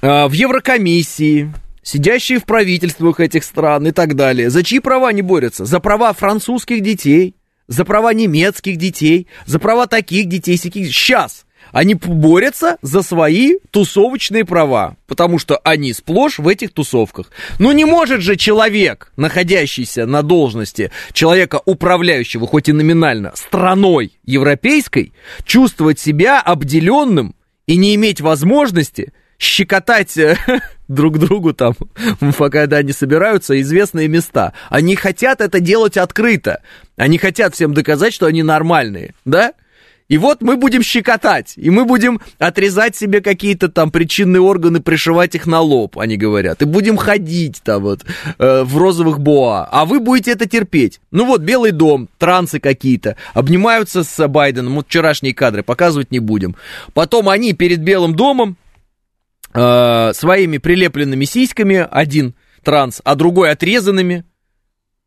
в Еврокомиссии, сидящие в правительствах этих стран и так далее, за чьи права они борются? За права французских детей, за права немецких детей, за права таких детей, сяких. Сейчас они борются за свои тусовочные права, потому что они сплошь в этих тусовках. Ну не может же человек, находящийся на должности человека, управляющего, хоть и номинально, страной европейской, чувствовать себя обделенным и не иметь возможности щекотать друг другу там, пока они собираются, известные места. Они хотят это делать открыто. Они хотят всем доказать, что они нормальные, да? И вот мы будем щекотать, и мы будем отрезать себе какие-то там причинные органы, пришивать их на лоб, они говорят, и будем ходить там вот в розовых боа, а вы будете это терпеть. Ну вот, Белый дом, трансы какие-то, обнимаются с Байденом, вот вчерашние кадры показывать не будем. Потом они перед Белым домом своими прилепленными сиськами, один транс, а другой отрезанными.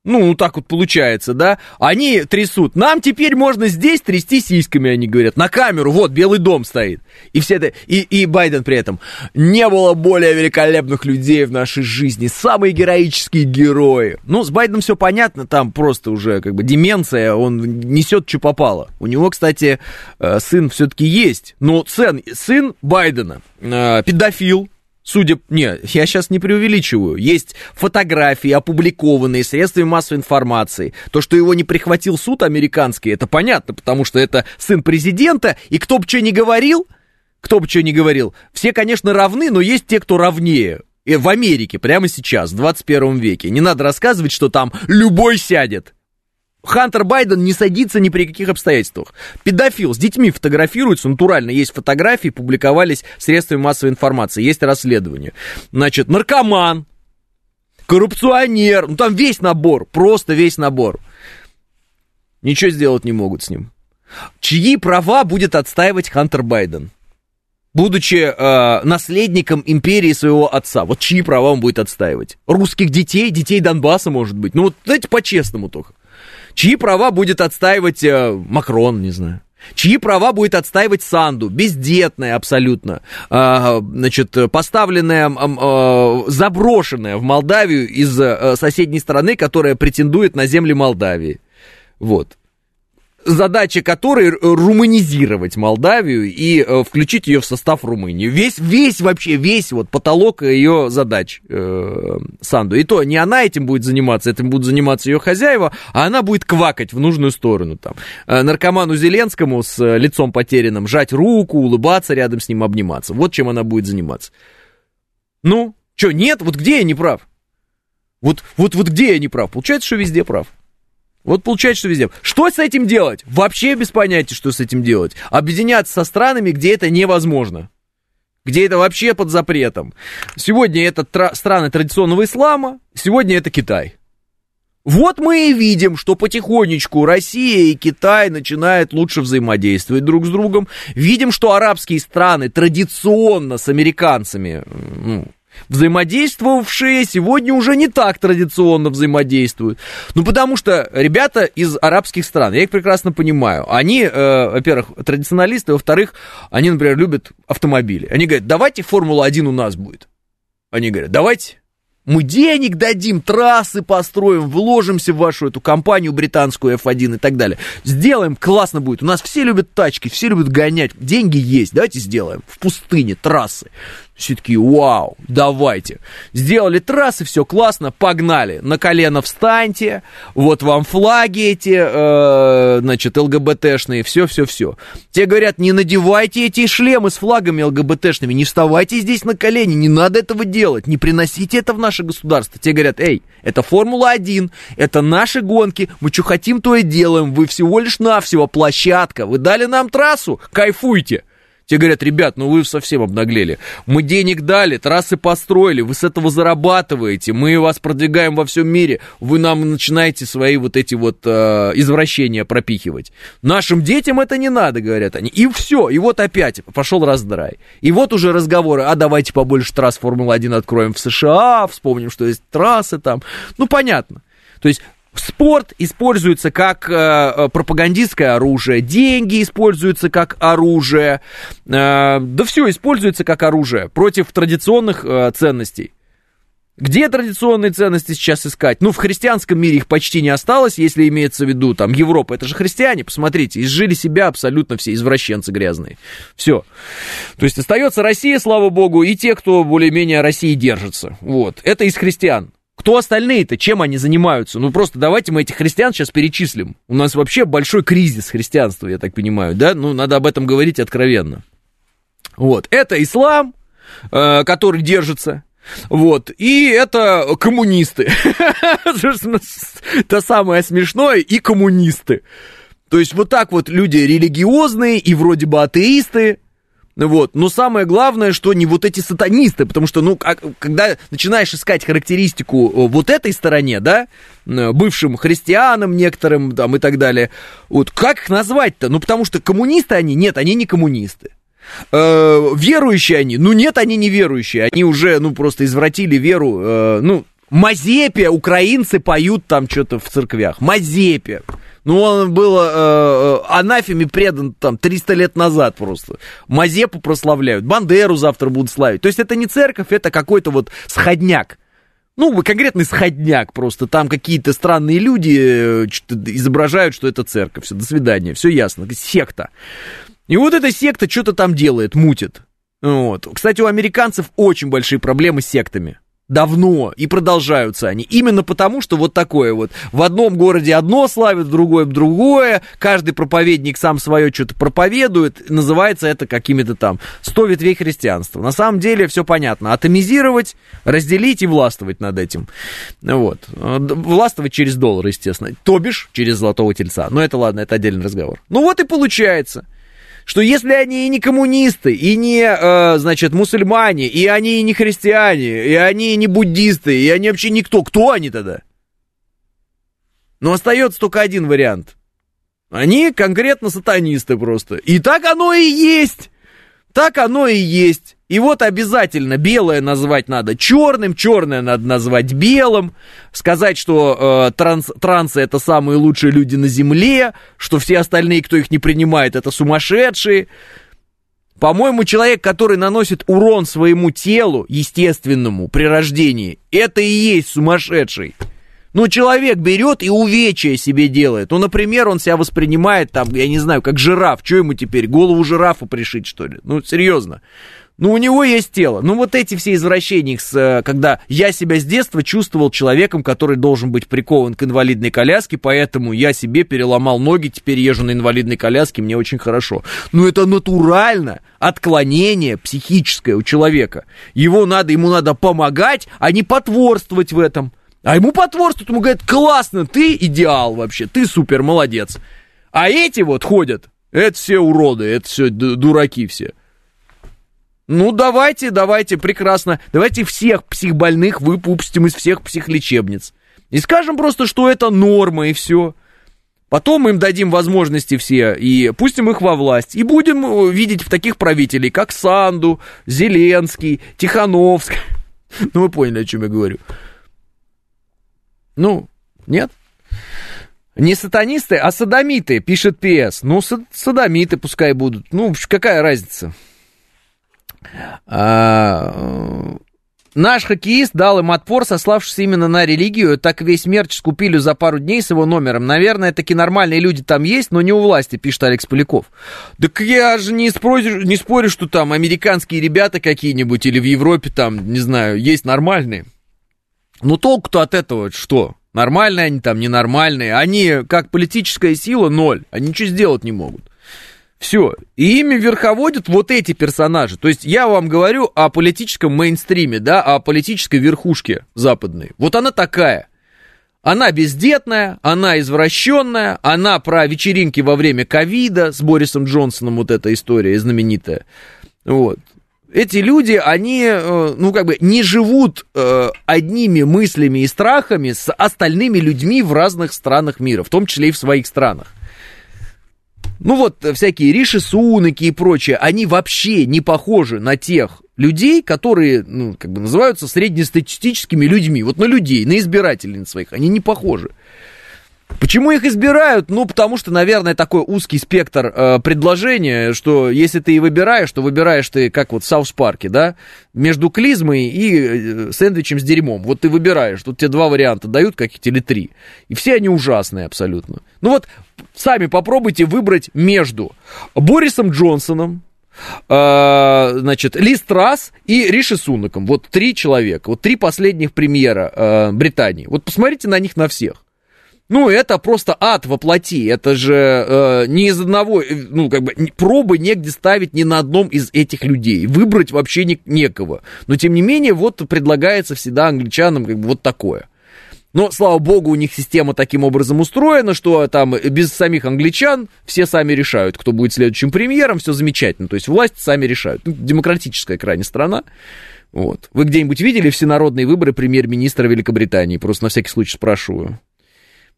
Ну, так вот получается, да? Они трясут. Нам теперь можно здесь трясти сиськами, они говорят. На камеру, вот, Белый дом стоит. И все это... И Байден при этом. Не было более великолепных людей в нашей жизни. Самые героические герои. Ну, с Байденом все понятно. Там просто уже как бы деменция. Он несет, что попало. У него, кстати, сын все-таки есть. Но сын Байдена. Педофил. Я сейчас не преувеличиваю. Есть фотографии, опубликованные средствами массовой информации. То, что его не прихватил суд американский, это понятно, потому что это сын президента, и кто бы что ни говорил, все, конечно, равны, но есть те, кто равнее. И в Америке прямо сейчас, в 21 веке. Не надо рассказывать, что там любой сядет. Хантер Байден не садится ни при каких обстоятельствах. Педофил с детьми фотографируется, натурально, есть фотографии, публиковались средствами массовой информации, есть расследование. Значит, наркоман, коррупционер, ну там весь набор, просто весь набор. Ничего сделать не могут с ним. Чьи права будет отстаивать Хантер Байден, будучи наследником империи своего отца? Вот чьи права он будет отстаивать? Русских детей, детей Донбасса, может быть. Ну вот, знаете, по-честному только. Чьи права будет отстаивать Макрон, не знаю. Чьи права будет отстаивать Санду, бездетная абсолютно, поставленная, заброшенная в Молдавию из соседней страны, которая претендует на земли Молдавии. Вот. задача которой румынизировать Молдавию и включить ее в состав Румынии. Весь вот потолок ее задач Санду. И то не она этим будет заниматься, этим будут заниматься ее хозяева, а она будет квакать в нужную сторону. Там. Наркоману Зеленскому с лицом потерянным жать руку, улыбаться рядом с ним, обниматься. Вот чем она будет заниматься. Ну, что, нет? Вот где я не прав? Вот где я не прав? Получается, что везде прав. Что с этим делать? Вообще без понятия, что с этим делать. Объединяться со странами, где это невозможно. Где это вообще под запретом. Сегодня это страны традиционного ислама, сегодня это Китай. Вот мы и видим, что потихонечку Россия и Китай начинают лучше взаимодействовать друг с другом. Видим, что арабские страны традиционно с американцами... взаимодействовавшие сегодня уже не так традиционно взаимодействуют. Ну, потому что ребята из арабских стран, я их прекрасно понимаю, они, во-первых, традиционалисты, во-вторых, они, например, любят автомобили. Они говорят, давайте Формула-1 у нас будет. Они говорят, давайте мы денег дадим, трассы построим, вложимся в вашу эту компанию британскую F1 и так далее. Сделаем, классно будет. У нас все любят тачки, все любят гонять. Деньги есть, давайте сделаем. В пустыне трассы. Все такие, вау, давайте. Сделали трассы, все классно, погнали. На колено встаньте, вот вам флаги эти, значит, ЛГБТшные, все. Те говорят, не надевайте эти шлемы с флагами ЛГБТшными, не вставайте здесь на колени, не надо этого делать, не приносите это в наше государство. Те говорят, эй, это Формула-1, это наши гонки, мы что хотим, то и делаем, вы всего лишь навсего площадка, вы дали нам трассу, кайфуйте. Те говорят, ребят, ну вы совсем обнаглели. Мы денег дали, трассы построили, вы с этого зарабатываете, мы вас продвигаем во всем мире, вы нам начинаете свои вот эти вот извращения пропихивать. Нашим детям это не надо, говорят они. И все, и вот опять пошел раздрай. И вот уже разговоры, а давайте побольше трасс Формулы-1 откроем в США, вспомним, что есть трассы там. Ну, понятно. То есть... Спорт используется как пропагандистское оружие, деньги используются как оружие, да все используется как оружие против традиционных ценностей. Где традиционные ценности сейчас искать? Ну, в христианском мире их почти не осталось, если имеется в виду, там, Европа, это же христиане, посмотрите, изжили себя абсолютно все извращенцы грязные. Все. То есть остается Россия, слава богу, и те, кто более-менее России держится. Вот. Это из христиан. Кто остальные-то? Чем они занимаются? Ну, просто давайте мы этих христиан сейчас перечислим. У нас вообще большой кризис христианства, я так понимаю, да? Ну, надо об этом говорить откровенно. Вот. Это ислам, который держится. Вот. И это коммунисты. То самое смешное. И коммунисты. То есть вот так вот люди религиозные и вроде бы атеисты. Вот. Но самое главное, что не вот эти сатанисты, потому что, ну, когда начинаешь искать характеристику вот этой стороне, да, бывшим христианам некоторым там и так далее, вот как их назвать-то? Ну, потому что коммунисты они, нет, они не коммунисты. Верующие они, ну, нет, они не верующие, они уже, ну, просто извратили веру, ну, мазепе украинцы поют там что-то в церквях, мазепе. Ну, он был анафеме предан там 300 лет назад просто. Мазепу прославляют, Бандеру завтра будут славить. То есть это не церковь, это какой-то вот сходняк. Ну, конкретный сходняк просто. Там какие-то странные люди изображают, что это церковь. Все, до свидания, все ясно, секта. И вот эта секта что-то там делает, мутит. Вот. Кстати, у американцев очень большие проблемы с сектами. Давно, и продолжаются они. Именно потому, что вот такое вот. В одном городе одно славят, в другом другое. Каждый проповедник сам свое что-то проповедует. Называется это какими-то там 100 ветвей христианства. На самом деле все понятно. Атомизировать, разделить и властвовать над этим. Вот. Властвовать через доллар, естественно. То бишь, через золотого тельца. Но это ладно, это отдельный разговор. Ну вот и получается, что если они и не коммунисты, и не, значит, мусульмане, и они и не христиане, и они и не буддисты, и они вообще никто, кто они тогда? Но остается только один вариант. Они конкретно сатанисты просто. И так оно и есть. Так оно и есть. И вот обязательно белое назвать надо черным, черное надо назвать белым, сказать, что трансы это самые лучшие люди на земле, что все остальные, кто их не принимает, это сумасшедшие. По-моему, человек, который наносит урон своему телу, естественному, при рождении, это и есть сумасшедший. Ну, человек берет и увечья себе делает. Ну, например, он себя воспринимает, там, я не знаю, как жираф. Что ему теперь, голову жирафа пришить, что ли? Ну, серьезно. Ну, у него есть тело. Ну, вот эти все извращения, когда я себя с детства чувствовал человеком, который должен быть прикован к инвалидной коляске, поэтому я себе переломал ноги, теперь езжу на инвалидной коляске, мне очень хорошо. Но это натурально отклонение психическое у человека. Ему надо помогать, а не потворствовать в этом. А ему потворствуют, ему говорят, классно, ты идеал вообще, ты супер, молодец. А эти вот ходят, это все уроды, это все дураки все. Ну, давайте, прекрасно, давайте всех психбольных выпустим из всех психлечебниц. И скажем просто, что это норма, и все. Потом им дадим возможности все, и пустим их во власть. И будем видеть таких правителей, как Санду, Зеленский, Тихановский. Ну, вы поняли, о чем я говорю. Ну, нет. Не сатанисты, а садомиты, пишет ПС. Ну, садомиты пускай будут. Ну, какая разница? Наш хоккеист дал им отпор, сославшись именно на религию. Так весь мерч купили за пару дней с его номером. Наверное, такие нормальные люди там есть, но не у власти, пишет Алекс Поляков. Так я же не спорю, что там американские ребята какие-нибудь или в Европе там, не знаю, есть нормальные. Ну, толку-то от этого что? Нормальные они там, ненормальные. Они, как политическая сила, ноль. Они ничего сделать не могут. Все. И ими верховодят вот эти персонажи. То есть я вам говорю о политическом мейнстриме, да, о политической верхушке западной. Вот она такая. Она бездетная, она извращенная, она про вечеринки во время ковида с Борисом Джонсоном, вот эта история знаменитая. Вот. Эти люди, они, ну, как бы, не живут одними мыслями и страхами с остальными людьми в разных странах мира, в том числе и в своих странах. Ну, вот всякие Риши Сунаки и прочее, они вообще не похожи на тех людей, которые, ну, как бы, называются среднестатистическими людьми. Вот на людей, на избирателей на своих, они не похожи. Почему их избирают? Ну, потому что, наверное, такой узкий спектр предложения, что если ты и выбираешь, то выбираешь ты, как вот в Саус-парке, да, между клизмой и сэндвичем с дерьмом. Вот ты выбираешь, тут тебе два варианта дают каких-то или три. И все они ужасные абсолютно. Ну вот, сами попробуйте выбрать между Борисом Джонсоном, значит, Ли Страс и Риши Сунаком. Вот три человека, вот три последних премьера Британии. Вот посмотрите на них на всех. Ну, это просто ад во плоти, это же ни из одного, ну, как бы, пробы негде ставить ни на одном из этих людей, выбрать вообще некого. Но, тем не менее, вот предлагается всегда англичанам как бы вот такое. Но, слава богу, у них система таким образом устроена, что там без самих англичан все сами решают, кто будет следующим премьером, все замечательно, то есть власти сами решают. Ну, демократическая крайне страна. Вот. Вы где-нибудь видели всенародные выборы премьер-министра Великобритании? Просто на всякий случай спрашиваю.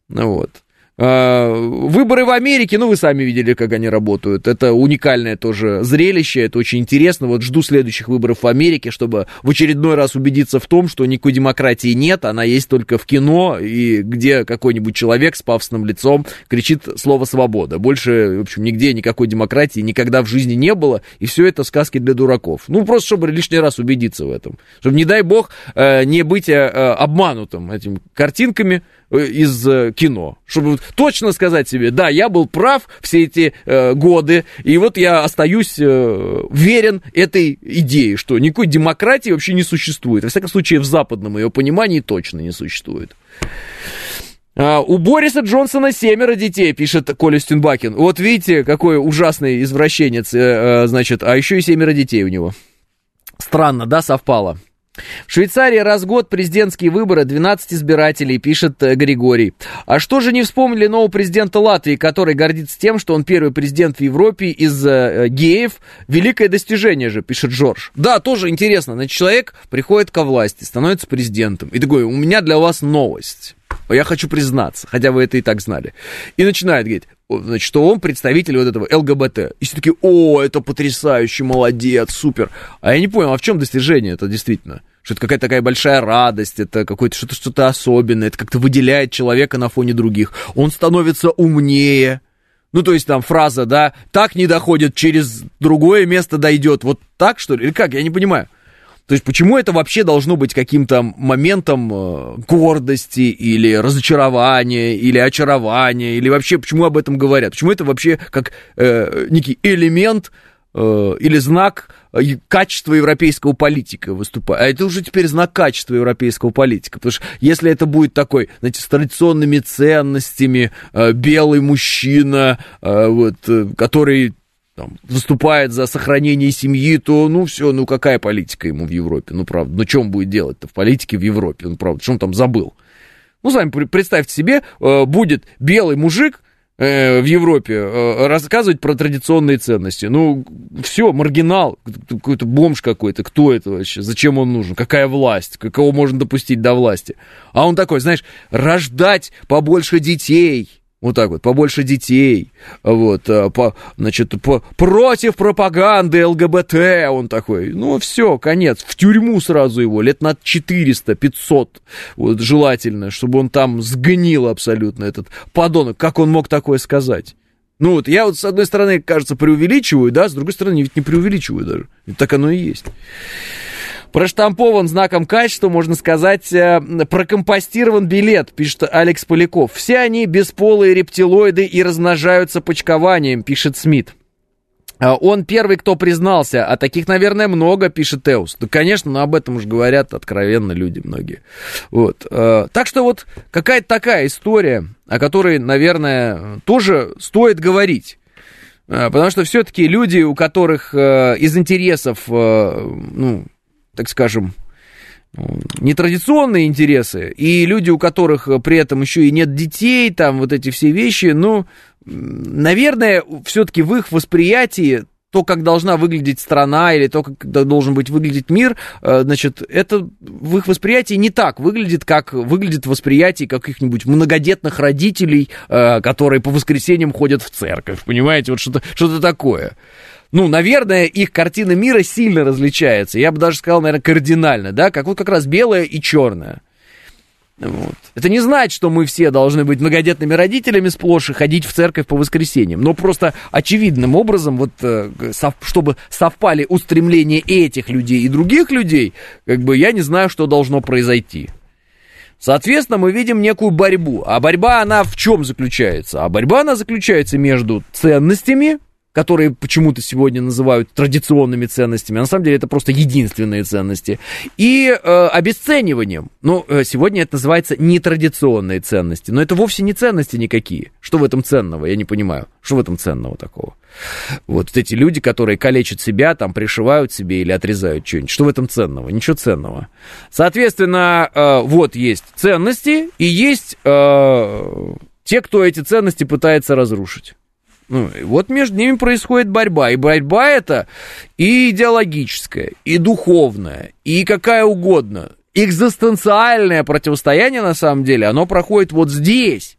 Вот. Выборы в Америке, ну, вы сами видели, как они работают. Это уникальное тоже зрелище, это очень интересно. Вот жду следующих выборов в Америке, чтобы в очередной раз убедиться в том, что никакой демократии нет, она есть только в кино, и где какой-нибудь человек с пафосным лицом кричит слово «свобода». Больше, в общем, нигде никакой демократии никогда в жизни не было, и все это сказки для дураков. Ну, просто чтобы лишний раз убедиться в этом. Чтобы, не дай бог, не быть обманутым этими картинками из кино, чтобы точно сказать себе, да, я был прав все эти годы, и вот я остаюсь верен этой идее, что никакой демократии вообще не существует. Во всяком случае, в западном ее понимании точно не существует. У Бориса Джонсона 7 детей, пишет Коля Стюнбакин. Вот видите, какой ужасный извращенец, значит, а еще и 7 детей у него. Странно, да, совпало. В Швейцарии раз в год президентские выборы, 12 избирателей, пишет Григорий. А что же не вспомнили нового президента Латвии, который гордится тем, что он первый президент в Европе из геев? Великое достижение же, пишет Жорж. Да, тоже интересно. Значит, человек приходит ко власти, становится президентом. И такой, у меня для вас новость. Я хочу признаться, хотя вы это и так знали. И начинает говорить, значит, что он представитель вот этого ЛГБТ. И все такие, о, это потрясающе, молодец, супер. А я не понял, а в чем достижение это действительно? Что это какая-то такая большая радость, это какое-то что-то особенное, это как-то выделяет человека на фоне других. Он становится умнее. Ну, то есть там фраза, да, так не доходит, через другое место дойдет. Вот так, что ли? Или как? Я не понимаю. То есть почему это вообще должно быть каким-то моментом гордости или разочарования, или очарования, или вообще почему об этом говорят? Почему это вообще как некий элемент или знак качества европейского политика выступает? А это уже теперь знак качества европейского политика. Потому что если это будет такой, знаете, с традиционными ценностями, белый мужчина, вот, который там выступает за сохранение семьи, то, ну, все, ну, какая политика ему в Европе? Ну, правда, ну, что он будет делать-то в политике в Европе? Ну, правда, что он там забыл? Ну, сами представьте себе, будет белый мужик в Европе рассказывать про традиционные ценности. Ну, все, маргинал, какой-то бомж какой-то, кто это вообще, зачем он нужен, какая власть, кого можно допустить до власти. А он такой, знаешь, рождать побольше детей, вот так вот, побольше детей, вот, против пропаганды ЛГБТ, он такой, ну, все, конец, в тюрьму сразу его, лет на 400-500, вот, желательно, чтобы он там сгнил абсолютно, этот подонок, как он мог такое сказать? Ну, вот, я вот, с одной стороны, кажется, преувеличиваю, да, с другой стороны, ведь не преувеличиваю даже, ведь так оно и есть. Проштампован знаком качества, можно сказать, прокомпостирован билет, пишет Алекс Поляков. Все они бесполые рептилоиды и размножаются почкованием, пишет Смит. Он первый, кто признался, а таких, наверное, много, пишет Теус. Да, конечно, но об этом уж говорят откровенно люди многие. Вот. Так что вот какая-то такая история, о которой, наверное, тоже стоит говорить. Потому что все-таки люди, у которых из интересов, ну, так скажем, нетрадиционные интересы, и люди, у которых при этом еще и нет детей, там вот эти все вещи, ну, наверное, все-таки в их восприятии то, как должна выглядеть страна или то, как должен быть выглядеть мир, значит, это в их восприятии не так выглядит, как выглядит восприятие каких-нибудь многодетных родителей, которые по воскресеньям ходят в церковь, понимаете, вот что-то такое. Ну, наверное, их картина мира сильно различается. Я бы даже сказал, наверное, кардинально, да, как вот как раз белое и черное. Вот. Это не значит, что мы все должны быть многодетными родителями сплошь и ходить в церковь по воскресеньям. Но просто очевидным образом, вот, чтобы совпали устремления этих людей и других людей, как бы я не знаю, что должно произойти. Соответственно, мы видим некую борьбу. А борьба, она в чем заключается? А борьба, она заключается между ценностями, которые почему-то сегодня называют традиционными ценностями, а на самом деле это просто единственные ценности, и обесцениванием. Ну, сегодня это называется нетрадиционные ценности, но это вовсе не ценности никакие. Что в этом ценного? Я не понимаю. Что в этом ценного такого? Вот эти люди, которые калечат себя, там, пришивают себе или отрезают что-нибудь. Что в этом ценного? Ничего ценного. Соответственно, вот есть ценности, и есть те, кто эти ценности пытается разрушить. Ну, вот между ними происходит борьба, и борьба эта и идеологическая, и духовная, и какая угодно. Экзистенциальное противостояние, на самом деле, оно проходит вот здесь,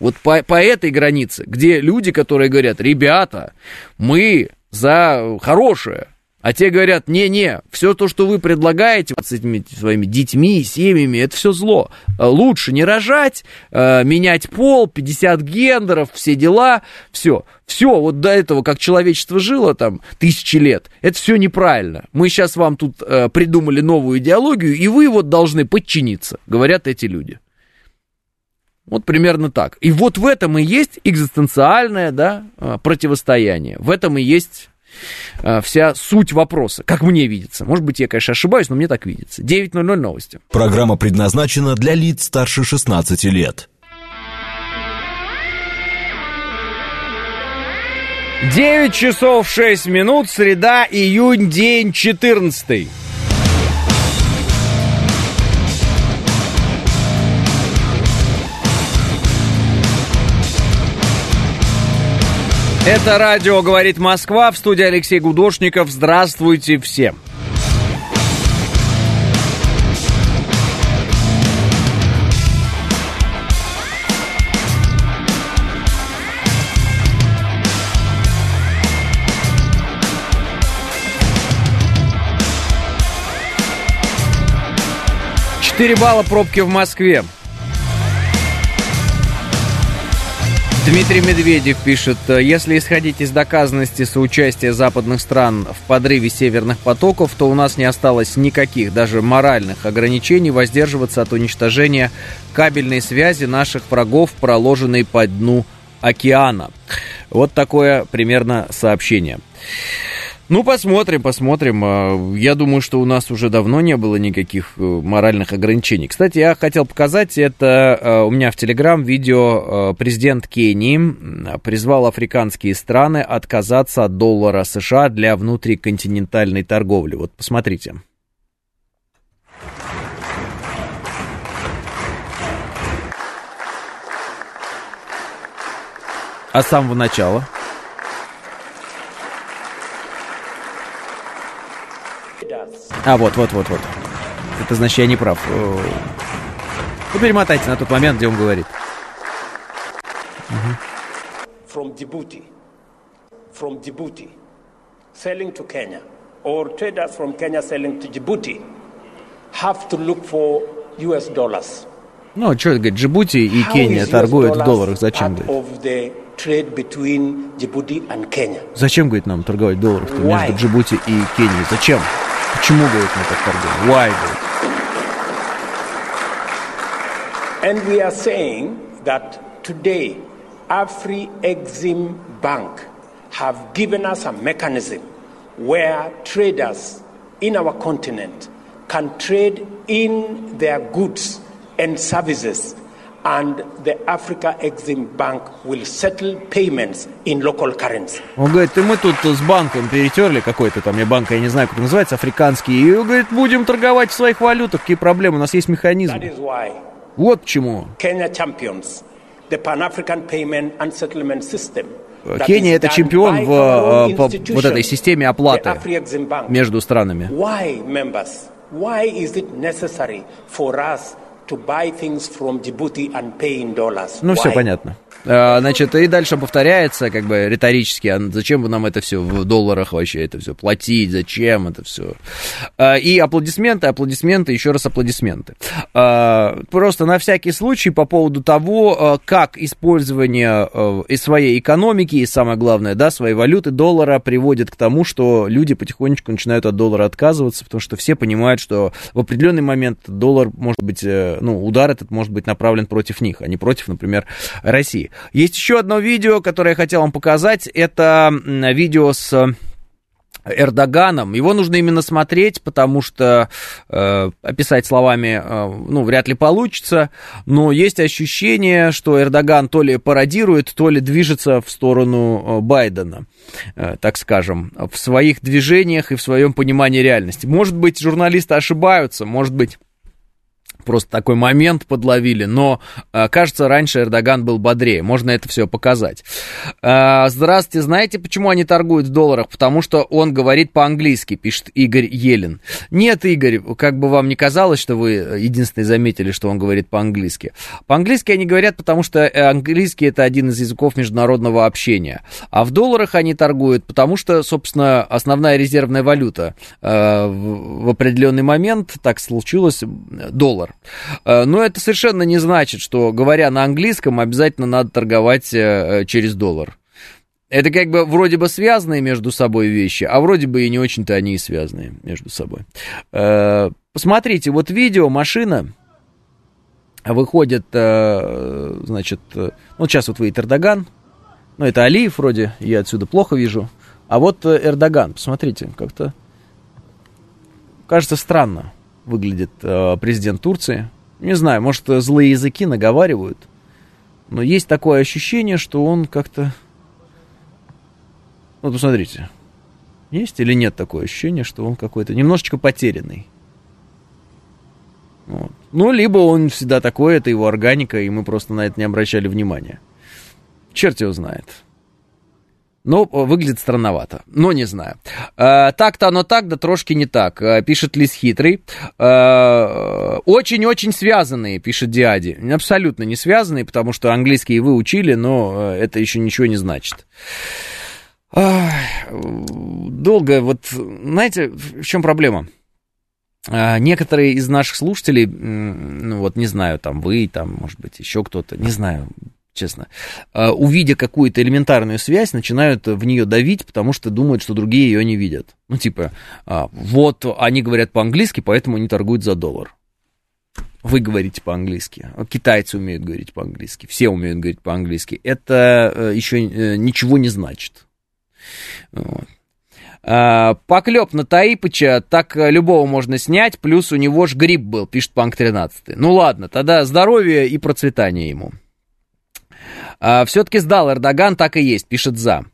вот по этой границе, где люди, которые говорят, ребята, мы за хорошее, а те говорят, не-не, все то, что вы предлагаете вот с этими своими детьми, семьями, это все зло. Лучше не рожать, менять пол, 50 гендеров, все дела, все. Все вот до этого, как человечество жило там тысячи лет, это все неправильно. Мы сейчас вам тут придумали новую идеологию, и вы вот должны подчиниться, говорят эти люди. Вот примерно так. И вот в этом и есть экзистенциальное, да, противостояние, в этом и есть... Вся суть вопроса, как мне видится. Может быть, я, конечно, ошибаюсь, но мне так видится. 9:00 новости. Программа предназначена для лиц старше 16 лет. 9:06, среда, июнь, день 14. Это радио «Говорит Москва», в студии Алексей Гудошников. Здравствуйте всем. Четыре балла пробки в Москве. Дмитрий Медведев пишет: если исходить из доказанности соучастия западных стран в подрыве северных потоков, то у нас не осталось никаких, даже моральных ограничений воздерживаться от уничтожения кабельной связи наших врагов, проложенной по дну океана. Вот такое примерно сообщение. Ну, посмотрим. Я думаю, что у нас уже давно не было никаких моральных ограничений. Кстати, я хотел показать, это у меня в Телеграм видео. Президент Кении призвал африканские страны отказаться от доллара США для внутриконтинентальной торговли. Вот, посмотрите. А с самого начала... А, вот. Это значит, я не прав. Ну, перемотайте на тот момент, где он говорит. From Djibouti, selling to Kenya, or traders from Kenya selling to Djibouti, have to look for US dollars. Ну, что это говорит, Джибути и Кения торгуют в долларах, зачем, говорит? Зачем, говорит, нам торговать в долларах между Джибути и Кенией? Зачем? Почему, говорит, мы так торгуем? Why, говорит? And we are saying that today, Afri-Exim Bank have given us a mechanism where traders in our continent can trade in their goods and services, and the Africa Exim Bank will settle payments in local currency. Он говорит, и мы тут с банком перетерли какой-то там, я не знаю, как это называется, африканский, и он говорит, будем торговать в своих валютах, какие проблемы, у нас есть механизм. Вот почему. Kenya champions the Pan-African payment and settlement system. Кения — это чемпион по вот этой системе оплаты между странами. Why, members? Why is it necessary for us to buy things from Djibouti and pay in dollars? Ну, все понятно. Значит, и дальше повторяется, как бы, риторически, а зачем вы нам это все в долларах вообще, это все платить, зачем это все? И аплодисменты, еще раз аплодисменты. Просто на всякий случай по поводу того, как использование и своей экономики, и самое главное, да, своей валюты доллара приводит к тому, что люди потихонечку начинают от доллара отказываться, потому что все понимают, что в определенный момент доллар может быть, ну, удар этот может быть направлен против них, а не против, например, России. Есть еще одно видео, которое я хотел вам показать. Это видео с Эрдоганом. Его нужно именно смотреть, потому что описать словами, ну, вряд ли получится. Но есть ощущение, что Эрдоган то ли пародирует, то ли движется в сторону Байдена, так скажем, в своих движениях и в своем понимании реальности. Может быть, журналисты ошибаются, может быть, просто такой момент подловили, но, кажется, раньше Эрдоган был бодрее, можно это все показать. Здравствуйте, знаете, почему они торгуют в долларах? Потому что он говорит по-английски, пишет Игорь Елен. Нет, Игорь, как бы вам не казалось, что вы единственный заметили, что он говорит по-английски. По-английски они говорят, потому что английский — это один из языков международного общения. А в долларах они торгуют, потому что, собственно, основная резервная валюта в определенный момент, так случилось, доллар. Но это совершенно не значит, что, говоря на английском, обязательно надо торговать через доллар. Это как бы вроде бы связанные между собой вещи, а вроде бы и не очень-то они и связаны между собой. Посмотрите, вот видео, машина выходит, значит, вот сейчас вот выйдет Эрдоган, ну это Алиев вроде, я отсюда плохо вижу, а вот Эрдоган, посмотрите, как-то кажется странно выглядит президент Турции. Не знаю, может, злые языки наговаривают, но есть такое ощущение, что он как-то... Вот посмотрите, есть или нет такое ощущение, что он какой-то немножечко потерянный. Вот. Ну, либо он всегда такой, это его органика, и мы просто на это не обращали внимания. Черт его знает. Но выглядит странновато, но не знаю. Так-то оно так, да трошки не так, пишет Лис Хитрый. Очень-очень связанные, пишет Диади. Абсолютно не связанные, потому что английский вы учили, но это еще ничего не значит. Долго, вот, знаете, в чем проблема? Некоторые из наших слушателей, ну вот, не знаю, там вы, там, может быть, еще кто-то, не знаю, честно, увидя какую-то элементарную связь, начинают в нее давить, потому что думают, что другие ее не видят. Ну, типа, вот они говорят по-английски, поэтому они торгуют за $1. Вы говорите по-английски, китайцы умеют говорить по-английски, все умеют говорить по-английски. Это еще ничего не значит. Вот. Поклеп на Таипыча, так любого можно снять, плюс у него ж грипп был, пишет Панк 13. Ну ладно, тогда здоровье и процветание ему. Все-таки сдал Эрдоган, так и есть, пишет За.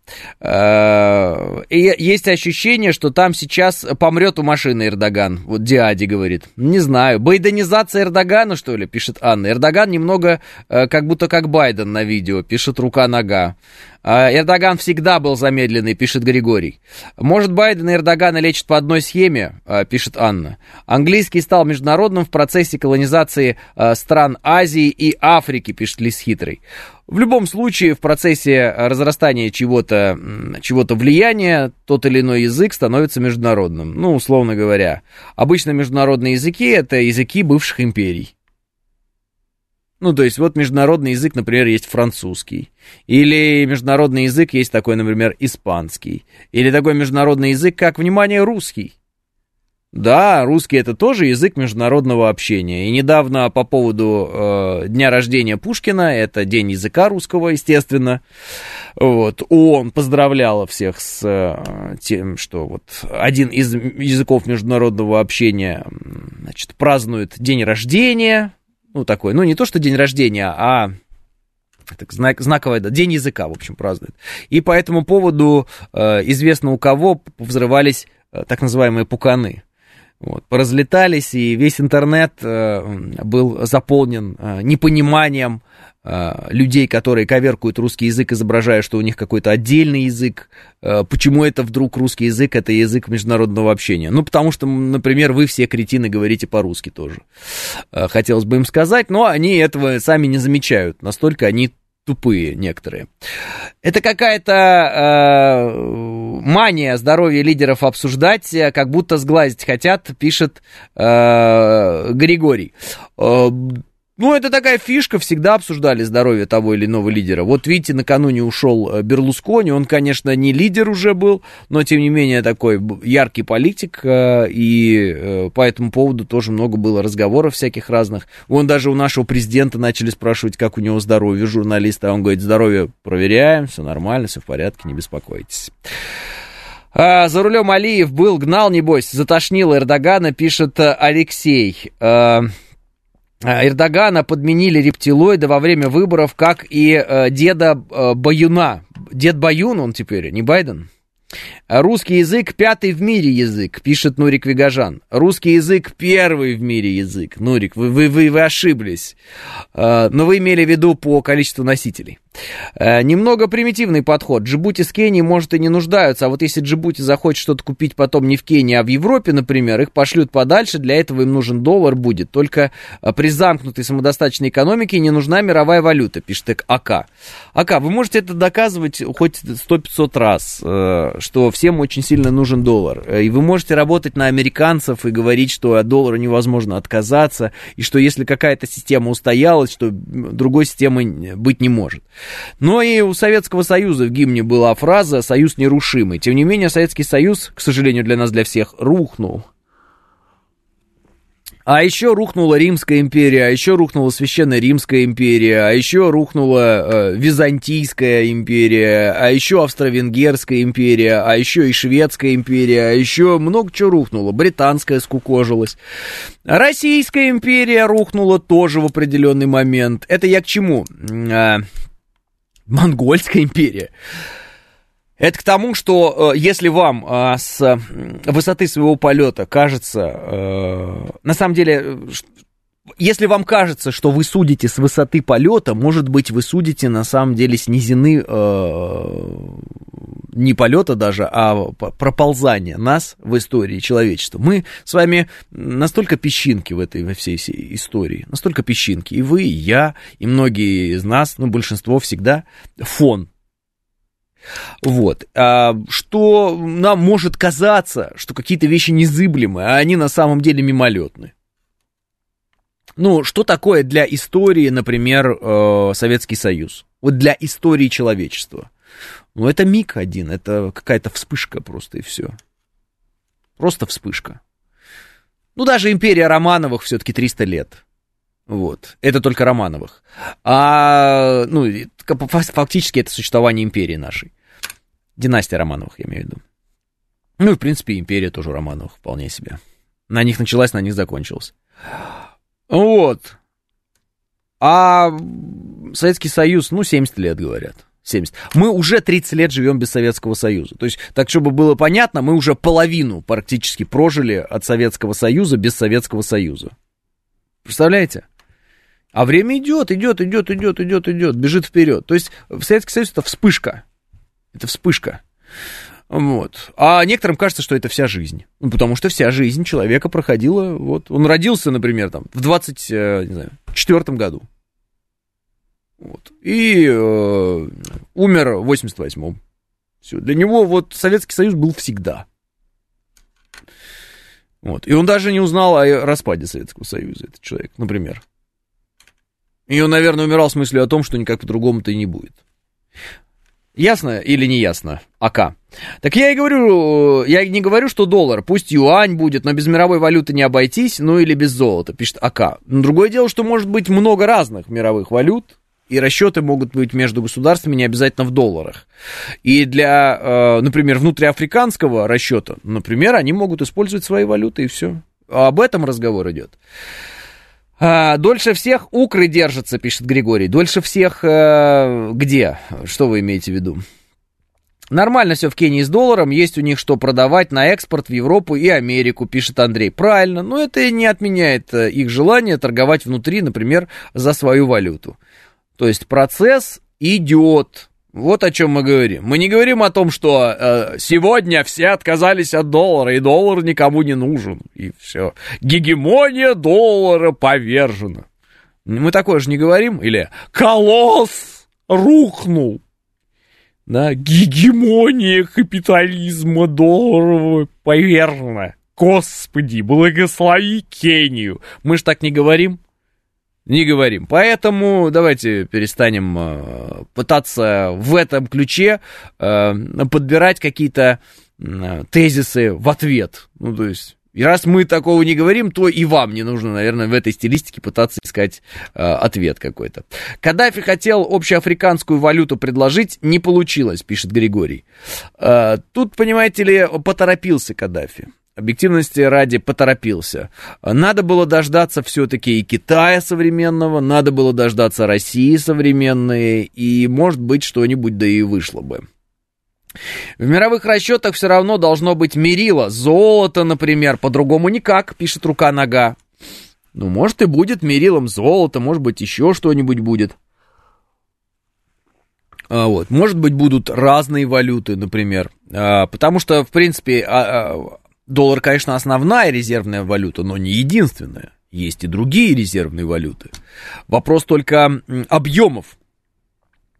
Есть ощущение, что там сейчас помрет у машины Эрдоган, вот Диади говорит. Не знаю, байденизация Эрдогана, что ли, пишет Анна. Эрдоган немного как будто как Байден на видео, пишет Рука-нога. Эрдоган всегда был замедленный, пишет Григорий. Может, Байден и Эрдогана лечат по одной схеме, пишет Анна. Английский стал международным в процессе колонизации стран Азии и Африки, пишет Лис Хитрый. В любом случае, в процессе разрастания чего-то влияния, тот или иной язык становится международным. Ну, условно говоря. Обычно международные языки — это языки бывших империй. Ну, то есть, вот международный язык, например, есть французский. Или международный язык есть такой, например, испанский. Или такой международный язык, как, внимание, русский. Да, русский — это тоже язык международного общения. И недавно по поводу дня рождения Пушкина, это день языка русского, естественно, вот, ООН поздравляла всех с тем, что вот один из языков международного общения, значит, празднует день рождения. Ну, такой, ну, не то, что день рождения, а так, знаковая, да, день языка, в общем, празднует. И по этому поводу известно у кого взрывались так называемые пуканы. Вот, поразлетались, и весь интернет был заполнен непониманием людей, которые коверкуют русский язык, изображая, что у них какой-то отдельный язык. Почему это вдруг русский язык? Это язык международного общения. Ну, потому что, например, вы все кретины говорите по-русски тоже. Хотелось бы им сказать, но они этого сами не замечают. Настолько они тупые некоторые. Это какая-то мания здоровья лидеров обсуждать, как будто сглазить хотят, пишет Григорий. Ну, это такая фишка, всегда обсуждали здоровье того или иного лидера. Вот видите, накануне ушел Берлускони, он, конечно, не лидер уже был, но, тем не менее, такой яркий политик, и по этому поводу тоже много было разговоров всяких разных. Вон даже у нашего президента начали спрашивать, как у него здоровье, журналисты, а он говорит, здоровье проверяем, все нормально, все в порядке, не беспокойтесь. За рулем Алиев был, гнал, небось, затошнил Эрдогана, пишет Алексей. Эрдогана подменили рептилоида во время выборов, как и деда Баюна. Дед Баюн он теперь, не Байден. Русский язык — пятый в мире язык, пишет Нурик Вигажан. Русский язык — первый в мире язык. Нурик, вы ошиблись. Но вы имели в виду по количеству носителей. Немного примитивный подход. Джибути с Кенией, может, и не нуждаются, а вот если Джибути захочет что-то купить потом не в Кении, а в Европе, например, их пошлют подальше, для этого им нужен доллар будет. Только при замкнутой самодостаточной экономике не нужна мировая валюта, пишет АК. АК, вы можете это доказывать хоть 100-500 раз, что всем очень сильно нужен доллар. И вы можете работать на американцев и говорить, что от доллара невозможно отказаться, и что если какая-то система устоялась, то другой системы быть не может. Но и у Советского Союза в гимне была фраза «Союз нерушимый». Тем не менее, Советский Союз, к сожалению, для нас, для всех, рухнул. А еще рухнула Римская империя, а еще рухнула Священная Римская империя, а еще рухнула Византийская империя, а еще Австро-Венгерская империя, а еще и Шведская империя, а еще много чего рухнуло. Британская скукожилась. Российская империя рухнула тоже в определенный момент. Это я к чему? Монгольская империя. Это к тому, что если вам с высоты своего полета кажется... На самом деле, если вам кажется, что вы судите с высоты полета, может быть, вы судите на самом деле с низины не полета даже, а проползания нас в истории человечества. Мы с вами настолько песчинки в этой во всей истории, настолько песчинки. И вы, и я, и многие из нас, ну, большинство всегда фон. Вот, что нам может казаться, что какие-то вещи незыблемы, а они на самом деле мимолетны. Ну, что такое для истории, например, Советский Союз? Вот для истории человечества. Ну, это миг один, это какая-то вспышка просто, и все. Просто вспышка. Ну, даже империя Романовых все-таки 300 лет. Вот. Это только Романовых. А, ну, фактически это существование империи нашей. Династия Романовых, я имею в виду. Ну, и, в принципе, империя тоже Романовых вполне себе. На них началась, на них закончилась. Вот. А Советский Союз, ну, 70 лет, говорят. 70. Мы уже 30 лет живем без Советского Союза. То есть, так, чтобы было понятно, мы уже половину практически прожили от Советского Союза без Советского Союза. Представляете? А время идет. Бежит вперед. То есть, Советский Союз — это вспышка. Это вспышка. Вот. А некоторым кажется, что это вся жизнь. Ну, потому что вся жизнь человека проходила. Вот. Он родился, например, там, в 24-м году. Вот. И умер в 88-м. Все. Для него вот Советский Союз был всегда. Вот. И он даже не узнал о распаде Советского Союза, этот человек, например. И он, наверное, умирал с мыслью о том, что никак по-другому-то и не будет. Ясно или не ясно? АК. Так я и говорю, я не говорю, что доллар, пусть юань будет, но без мировой валюты не обойтись, ну или без золота, пишет АК. Но другое дело, что может быть много разных мировых валют, и расчеты могут быть между государствами не обязательно в долларах. И для, например, внутриафриканского расчета, например, они могут использовать свои валюты, и все. Об этом разговор идет. Дольше всех укры держатся, пишет Григорий. Дольше всех где? Что вы имеете в виду? Нормально все в Кении с долларом. Есть у них что продавать на экспорт в Европу и Америку, пишет Андрей. Правильно, но это не отменяет их желание торговать внутри, например, за свою валюту. То есть процесс идет. Вот о чем мы говорим. Мы не говорим о том, что сегодня все отказались от доллара, и доллар никому не нужен, и все. Гегемония доллара повержена. Мы такое же не говорим. Или колосс рухнул. Да? Гегемония капитализма долларового повержена. Господи, благослови Кению. Мы же так не говорим. Не говорим. Поэтому давайте перестанем пытаться в этом ключе подбирать какие-то тезисы в ответ. Ну, то есть, раз мы такого не говорим, то и вам не нужно, наверное, в этой стилистике пытаться искать ответ какой-то. Каддафи хотел общеафриканскую валюту предложить, не получилось, пишет Григорий. Тут, понимаете ли, поторопился Каддафи. Объективности ради поторопился. Надо было дождаться все-таки и Китая современного, надо было дождаться России современной, и, может быть, что-нибудь да и вышло бы. В мировых расчетах все равно должно быть мерило. Золото, например, по-другому никак, пишет рука-нога. Ну, может, и будет мерилом золото, может быть, еще что-нибудь будет. Вот. Может быть, будут разные валюты, например. Потому что, в принципе... Доллар, конечно, основная резервная валюта, но не единственная. Есть и другие резервные валюты. Вопрос только объемов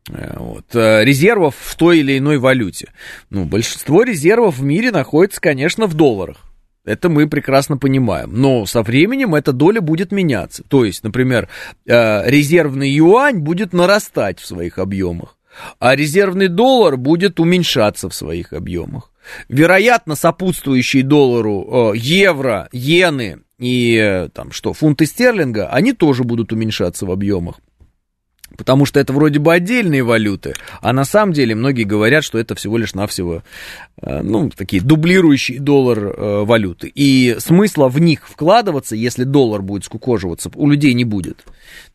вот, резервов в той или иной валюте. Ну, большинство резервов в мире находится, конечно, в долларах. Это мы прекрасно понимаем. Но со временем эта доля будет меняться. То есть, например, резервный юань будет нарастать в своих объемах, а резервный доллар будет уменьшаться в своих объемах. Вероятно, сопутствующие доллару евро, иены и там что, фунты стерлинга, они тоже будут уменьшаться в объемах. Потому что это вроде бы отдельные валюты, а на самом деле многие говорят, что это всего лишь навсего, ну, такие дублирующие доллар валюты. И смысла в них вкладываться, если доллар будет скукоживаться, у людей не будет.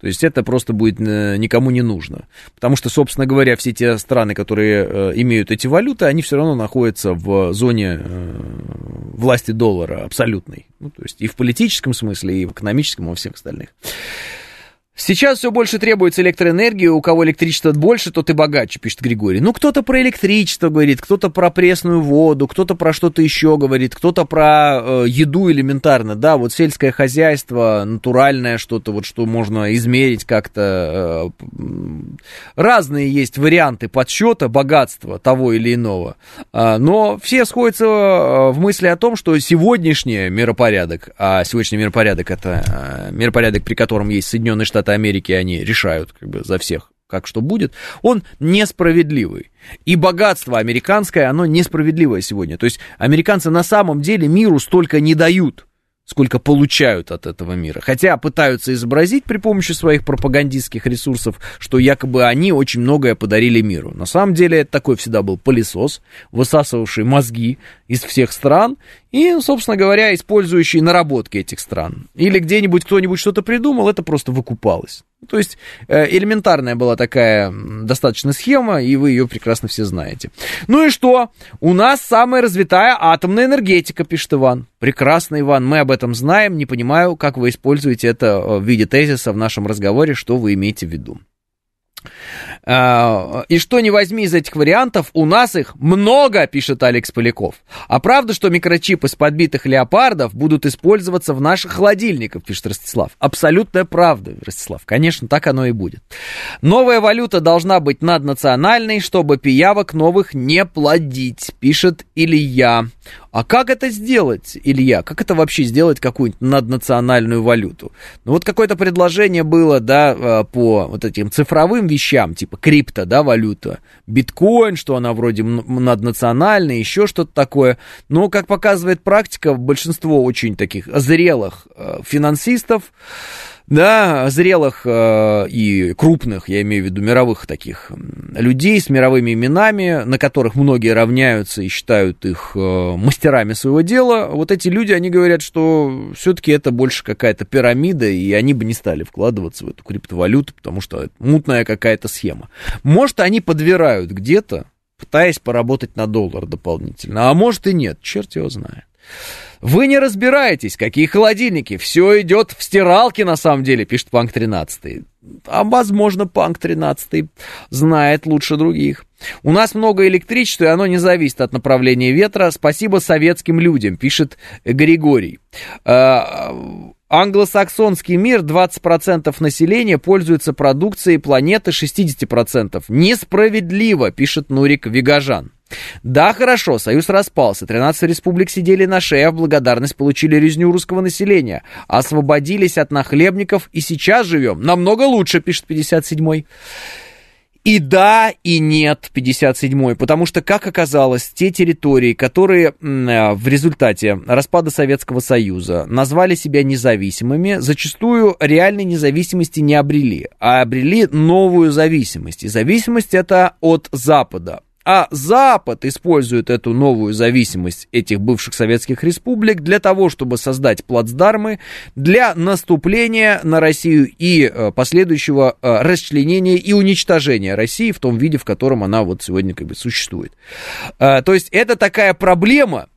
То есть это просто будет никому не нужно. Потому что, собственно говоря, все те страны, которые имеют эти валюты, они все равно находятся в зоне власти доллара абсолютной. Ну, то есть и в политическом смысле, и в экономическом, и во всех остальных. Сейчас все больше требуется электроэнергии, у кого электричество больше, тот и богаче, пишет Григорий. Ну, кто-то про электричество говорит, кто-то про пресную воду, кто-то про что-то еще говорит, кто-то про еду элементарно, да, вот сельское хозяйство, натуральное что-то, вот что можно измерить как-то. Разные есть варианты подсчета богатства того или иного, но все сходятся в мысли о том, что сегодняшний миропорядок, а сегодняшний миропорядок — это миропорядок, при котором есть Соединенные Штаты Америки, они решают как бы за всех, как что будет, он несправедливый. И богатство американское, оно несправедливое сегодня. То есть американцы на самом деле миру столько не дают, сколько получают от этого мира. Хотя пытаются изобразить при помощи своих пропагандистских ресурсов, что якобы они очень многое подарили миру. На самом деле это такой всегда был пылесос, высасывавший мозги из всех стран и, собственно говоря, использующий наработки этих стран. Или где-нибудь кто-нибудь что-то придумал, это просто выкупалось. То есть элементарная была такая достаточно схема, и вы ее прекрасно все знаете. Ну и что? У нас самая развитая атомная энергетика, пишет Иван. Прекрасно, Иван, мы об этом знаем. Не понимаю, как вы используете это в виде тезиса в нашем разговоре, что вы имеете в виду. И что не возьми из этих вариантов, у нас их много, пишет Алекс Поляков. А правда, что микрочипы из подбитых леопардов будут использоваться в наших холодильниках, пишет Ростислав. Абсолютная правда, Ростислав. Конечно, так оно и будет. Новая валюта должна быть наднациональной, чтобы пиявок новых не плодить, пишет Илья. А как это сделать, Илья? Как это вообще сделать, какую-нибудь наднациональную валюту? Ну, вот какое-то предложение было, да, по вот этим цифровым вещам, типа крипто, да, валюта, биткоин, что она вроде наднациональная, еще что-то такое. Но, как показывает практика, большинство очень таких зрелых финансистов, да, зрелых и крупных, я имею в виду мировых таких людей с мировыми именами, на которых многие равняются и считают их мастерами своего дела, вот эти люди, они говорят, что все-таки это больше какая-то пирамида, и они бы не стали вкладываться в эту криптовалюту, потому что это мутная какая-то схема. Может, они подвирают где-то, пытаясь поработать на доллар дополнительно, а может и нет, черт его знает. Вы не разбираетесь, какие холодильники. Все идет в стиралке, на самом деле, пишет Панк 13. А возможно, Панк 13 знает лучше других. У нас много электричества, и оно не зависит от направления ветра. Спасибо советским людям, пишет Григорий. Англосаксонский мир, 20% населения пользуется продукцией планеты, 60%. Несправедливо, пишет Нурик Вигажан. Да, хорошо, союз распался, 13 республик сидели на шее, а в благодарность получили резню русского населения, освободились от нахлебников и сейчас живем намного лучше, пишет 57-й. И да, и нет, 57-й, потому что, как оказалось, те территории, которые в результате распада Советского Союза назвали себя независимыми, зачастую реальной независимости не обрели, а обрели новую зависимость, и зависимость это от Запада. А Запад использует эту новую зависимость этих бывших советских республик для того, чтобы создать плацдармы для наступления на Россию и последующего расчленения и уничтожения России в том виде, в котором она вот сегодня как бы существует. То есть это такая проблема,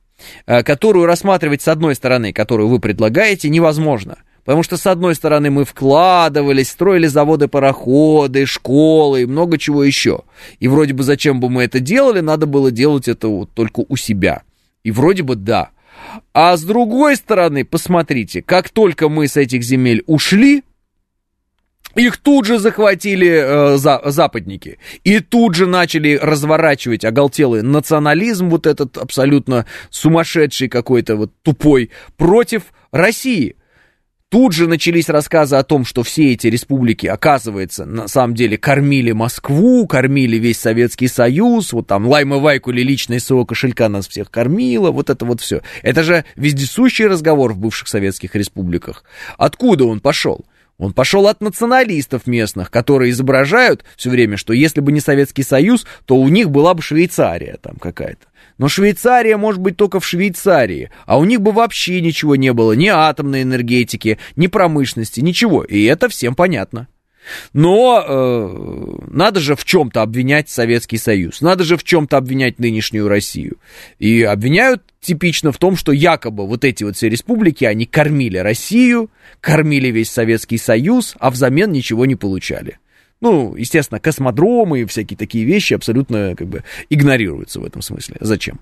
которую рассматривать с одной стороны, которую вы предлагаете, невозможно. Потому что, с одной стороны, мы вкладывались, строили заводы-пароходы, школы и много чего еще. И вроде бы, зачем бы мы это делали, надо было делать это вот только у себя. И вроде бы да. А с другой стороны, посмотрите, как только мы с этих земель ушли, их тут же захватили западники. И тут же начали разворачивать оголтелый национализм, вот этот абсолютно сумасшедший какой-то вот тупой, против России. Тут же начались рассказы о том, что все эти республики, оказывается, на самом деле кормили Москву, кормили весь Советский Союз, вот там Лайма Вайкули лично из своего кошелька нас всех кормила, вот это вот все. Это же вездесущий разговор в бывших советских республиках. Откуда он пошел? Он пошел от националистов местных, которые изображают все время, что если бы не Советский Союз, то у них была бы Швейцария там какая-то. Но Швейцария может быть только в Швейцарии, а у них бы вообще ничего не было, ни атомной энергетики, ни промышленности, ничего. И это всем понятно. Но надо же в чем-то обвинять Советский Союз, надо же в чем-то обвинять нынешнюю Россию. И обвиняют типично в том, что якобы вот эти вот все республики, они кормили Россию, кормили весь Советский Союз, а взамен ничего не получали. Ну, естественно, космодромы и всякие такие вещи абсолютно как бы игнорируются в этом смысле. Зачем?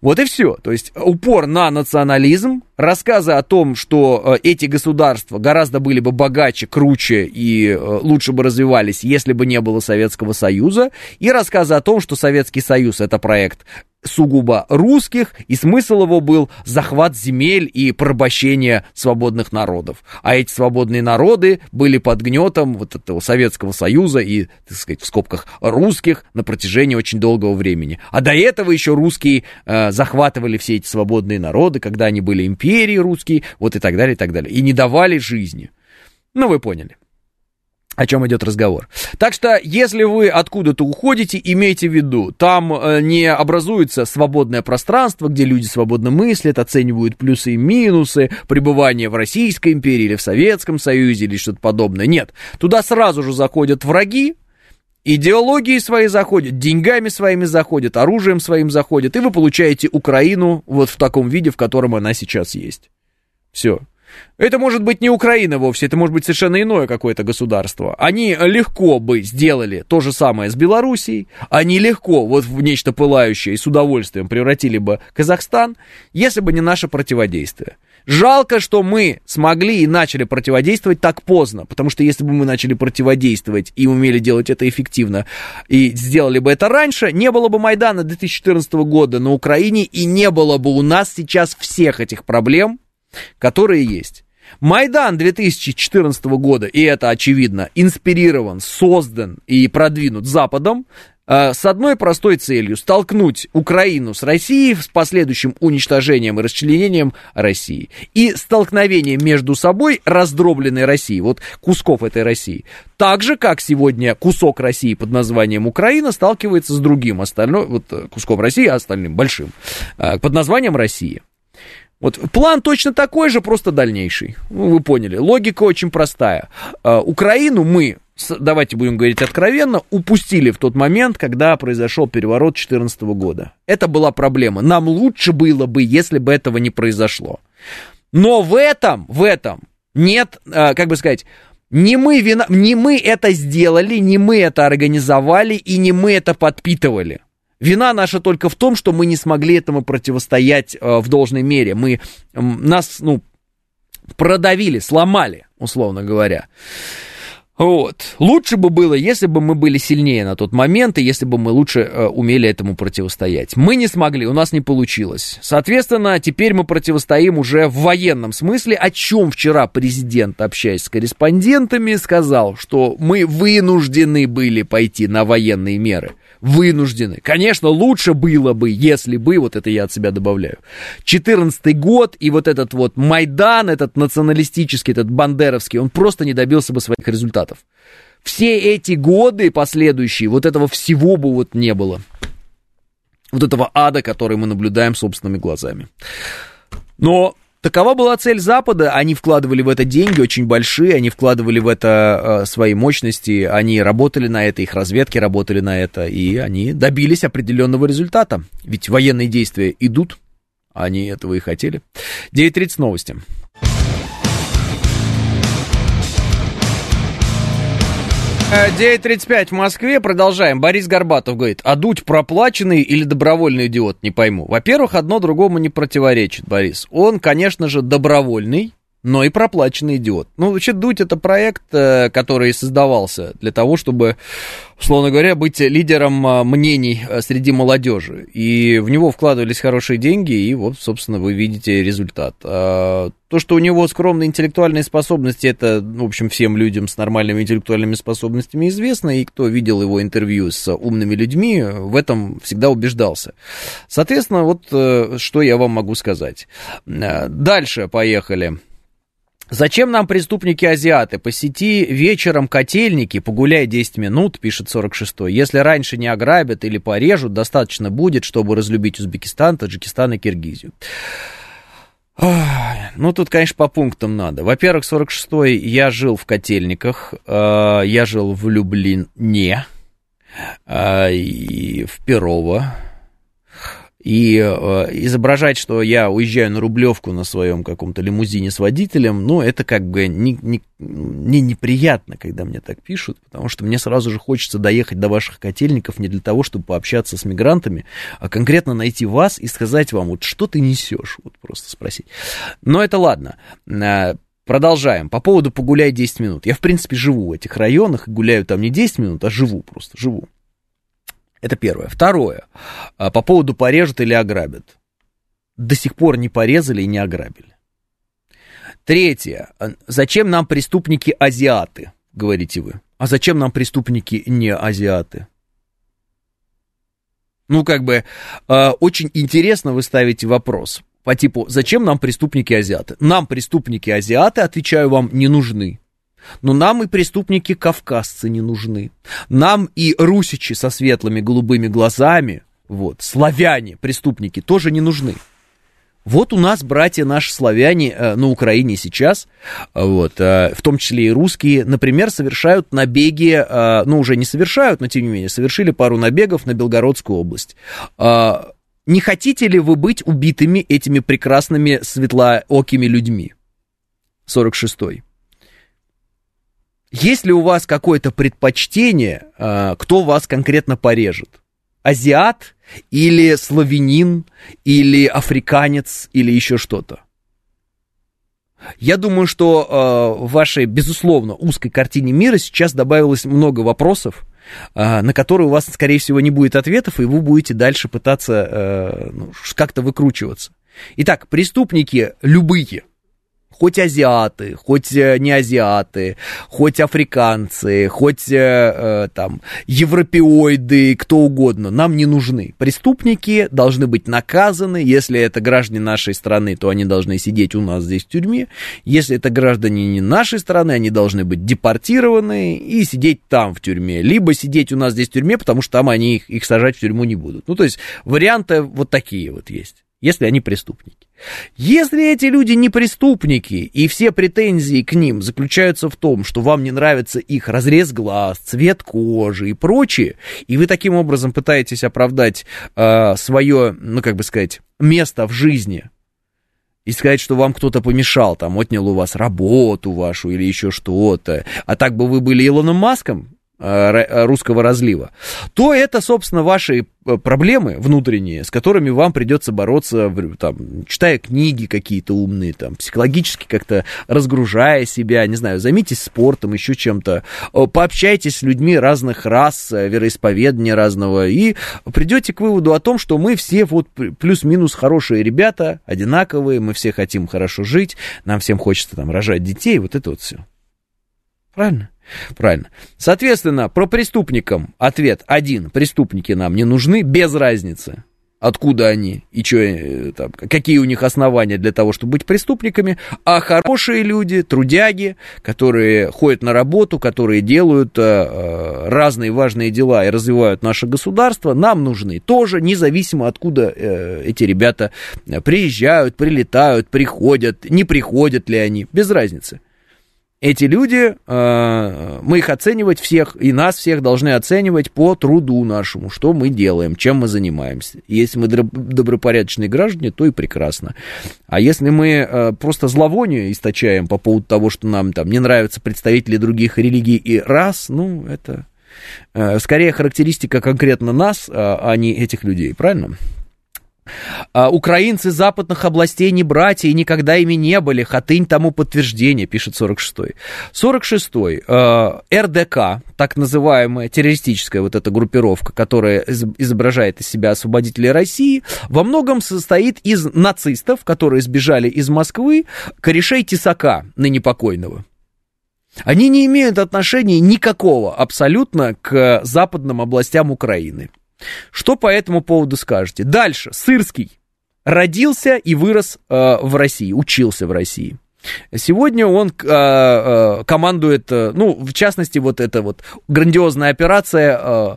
Вот и все. То есть упор на национализм, рассказы о том, что эти государства гораздо были бы богаче, круче и лучше бы развивались, если бы не было Советского Союза, и рассказы о том, что Советский Союз — это проект сугубо русских, и смысл его был захват земель и порабощение свободных народов. А эти свободные народы были под гнетом вот этого Советского Союза и, так сказать, в скобках, русских на протяжении очень долгого времени. А до этого еще русские захватывали все эти свободные народы, когда они были империей русские, вот и так далее, и так далее. И не давали жизни. Ну, вы поняли, о чем идет разговор. Так что, если вы откуда-то уходите, имейте в виду, там не образуется свободное пространство, где люди свободно мыслят, оценивают плюсы и минусы пребывания в Российской империи или в Советском Союзе или что-то подобное. Нет, туда сразу же заходят враги, идеологии свои заходят, деньгами своими заходят, оружием своим заходят, и вы получаете Украину вот в таком виде, в котором она сейчас есть. Все. Это может быть не Украина вовсе, это может быть совершенно иное какое-то государство. Они легко бы сделали то же самое с Белоруссией, они легко вот в нечто пылающее и с удовольствием превратили бы Казахстан, если бы не наше противодействие. Жалко, что мы смогли и начали противодействовать так поздно, потому что если бы мы начали противодействовать и умели делать это эффективно, и сделали бы это раньше, не было бы Майдана 2014 года на Украине, и не было бы у нас сейчас всех этих проблем, которые есть. Майдан 2014 года, и это очевидно, инспирирован, создан и продвинут Западом с одной простой целью: столкнуть Украину с Россией с последующим уничтожением и расчленением России. И столкновение между собой раздробленной России, вот кусков этой России, так же, как сегодня кусок России под названием Украина сталкивается с другим остальным, вот куском России, а остальным большим, под названием Россия. Вот план точно такой же, просто дальнейший. Ну, вы поняли, логика очень простая. Украину мы, давайте будем говорить откровенно, упустили в тот момент, когда произошел переворот 2014 года. Это была проблема. Нам лучше было бы, если бы этого не произошло. Но в этом нет, как бы сказать, не мы это сделали, не мы это организовали и не мы это подпитывали. Вина наша только в том, что мы не смогли этому противостоять в должной мере. Нас, продавили, сломали, условно говоря. Вот. Лучше бы было, если бы мы были сильнее на тот момент, и если бы мы лучше умели этому противостоять. Мы не смогли, у нас не получилось. Соответственно, теперь мы противостоим уже в военном смысле, о чем вчера президент, общаясь с корреспондентами, сказал, что мы вынуждены были пойти на военные меры. Вынуждены. Конечно, лучше было бы, если бы, вот это я от себя добавляю, 14-й год и вот этот вот Майдан, этот националистический, этот бандеровский, он просто не добился бы своих результатов. Все эти годы последующие, вот этого всего бы вот не было. Вот этого ада, который мы наблюдаем собственными глазами. Но такова была цель Запада, они вкладывали в это деньги очень большие, они вкладывали в это свои мощности, они работали на это, их разведки работали на это, и они добились определенного результата. Ведь военные действия идут, они этого и хотели. 9:30 новости. «9:35 в Москве». Продолжаем. Борис Горбатов говорит: а Дудь проплаченный или добровольный идиот? Не пойму. Во-первых, одно другому не противоречит, Борис. Он, конечно же, добровольный, но и проплаченный идиот. Ну, вообще, Дудь — это проект, который создавался для того, чтобы, условно говоря, быть лидером мнений среди молодежи. И в него вкладывались хорошие деньги, и вот, собственно, вы видите результат. То, что у него скромные интеллектуальные способности, это, в общем, всем людям с нормальными интеллектуальными способностями известно, и кто видел его интервью с умными людьми, в этом всегда убеждался. Соответственно, вот что я вам могу сказать. Дальше поехали. «Зачем нам преступники-азиаты? Посети вечером котельники, погуляй 10 минут», пишет 46-й. «Если раньше не ограбят или порежут, достаточно будет, чтобы разлюбить Узбекистан, Таджикистан и Киргизию». Ну, тут, конечно, по пунктам надо. Во-первых, 46-й я жил в Котельниках, я жил в Люблине, и в Перово. И изображать, что я уезжаю на Рублевку на своем каком-то лимузине с водителем, ну, это как бы не неприятно, когда мне так пишут, потому что мне сразу же хочется доехать до ваших Котельников не для того, чтобы пообщаться с мигрантами, а конкретно найти вас и сказать вам, вот что ты несешь, вот просто спросить. Но это ладно. Продолжаем. По поводу «погуляй 10 минут». Я, в принципе, живу в этих районах, гуляю там не 10 минут, а живу просто, живу. Это первое. Второе. По поводу порежут или ограбят. До сих пор не порезали и не ограбили. Третье. Зачем нам преступники-азиаты, говорите вы? А зачем нам преступники-не-азиаты? Ну, как бы, очень интересно вы ставите вопрос по типу, зачем нам преступники-азиаты? Нам преступники-азиаты, отвечаю вам, не нужны. Но нам и преступники-кавказцы не нужны. Нам и русичи со светлыми голубыми глазами, вот, славяне, преступники, тоже не нужны. Вот у нас братья наши славяне на Украине сейчас, вот, в том числе и русские, например, совершают набеги, ну, уже не совершают, но тем не менее, совершили пару набегов на Белгородскую область. Не хотите ли вы быть убитыми этими прекрасными светлоокими людьми? 46-й. Есть ли у вас какое-то предпочтение, кто вас конкретно порежет? Азиат или славянин, или африканец, или еще что-то? Я думаю, что в вашей, безусловно, узкой картине мира сейчас добавилось много вопросов, на которые у вас, скорее всего, не будет ответов, и вы будете дальше пытаться как-то выкручиваться. Итак, преступники любые. Хоть азиаты, хоть не азиаты, хоть африканцы, хоть там европеоиды, кто угодно, нам не нужны. Преступники должны быть наказаны. Если это граждане нашей страны, то они должны сидеть у нас здесь в тюрьме. Если это граждане не нашей страны, они должны быть депортированы и сидеть там в тюрьме. Либо сидеть у нас здесь в тюрьме, потому что там они их сажать в тюрьму не будут. Ну, то есть варианты вот такие вот есть. Если они преступники. Если эти люди не преступники, и все претензии к ним заключаются в том, что вам не нравится их разрез глаз, цвет кожи и прочее, и вы таким образом пытаетесь оправдать свое, ну, как бы сказать, место в жизни, и сказать, что вам кто-то помешал, там, отнял у вас работу вашу или еще что-то, а так бы вы были Илоном Маском, русского разлива, то это, собственно, ваши проблемы внутренние, с которыми вам придется бороться, там, читая книги какие-то умные, там, психологически как-то разгружая себя, не знаю, займитесь спортом, еще чем-то, пообщайтесь с людьми разных рас, вероисповедания разного, и придете к выводу о том, что мы все вот плюс-минус хорошие ребята, одинаковые, мы все хотим хорошо жить, нам всем хочется там рожать детей, вот это вот все. Правильно? Правильно. Соответственно, про преступников ответ один. Преступники нам не нужны, без разницы, откуда они и чё, там, какие у них основания для того, чтобы быть преступниками. А хорошие люди, трудяги, которые ходят на работу, которые делают разные важные дела и развивают наше государство, нам нужны тоже, независимо откуда эти ребята приезжают, прилетают, приходят, не приходят ли они, без разницы. Эти люди, мы их оценивать всех, и нас всех должны оценивать по труду нашему, что мы делаем, чем мы занимаемся. Если мы добропорядочные граждане, то и прекрасно. А если мы просто зловоние источаем по поводу того, что нам там не нравятся представители других религий и рас, ну, это скорее характеристика конкретно нас, а не этих людей, правильно? «Украинцы западных областей не братья и никогда ими не были, хатынь тому подтверждение», пишет 46-й. 46-й, РДК, так называемая террористическая вот эта группировка, которая изображает из себя освободителей России, во многом состоит из нацистов, которые сбежали из Москвы, корешей Тесака, ныне покойного. Они не имеют отношения никакого абсолютно к западным областям Украины. Что по этому поводу скажете? Дальше. Сырский родился и вырос в России, учился в России. Сегодня он командует, ну, в частности, вот эта вот грандиозная операция,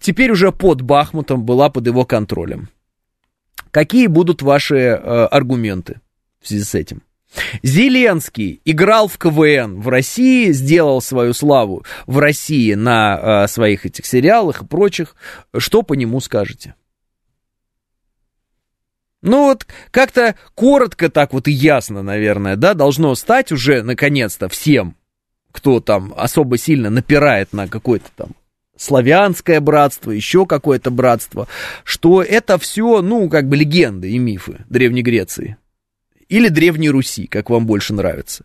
теперь уже под Бахмутом была под его контролем. Какие будут ваши аргументы в связи с этим? Зеленский играл в КВН в России, сделал свою славу в России на своих этих сериалах и прочих. Что по нему скажете? Ну вот, как-то коротко так вот и ясно, наверное, да, должно стать уже, наконец-то, всем, кто там особо сильно напирает на какое-то там славянское братство, еще какое-то братство, что это все, ну, как бы легенды и мифы Древней Греции. Или Древней Руси, как вам больше нравится.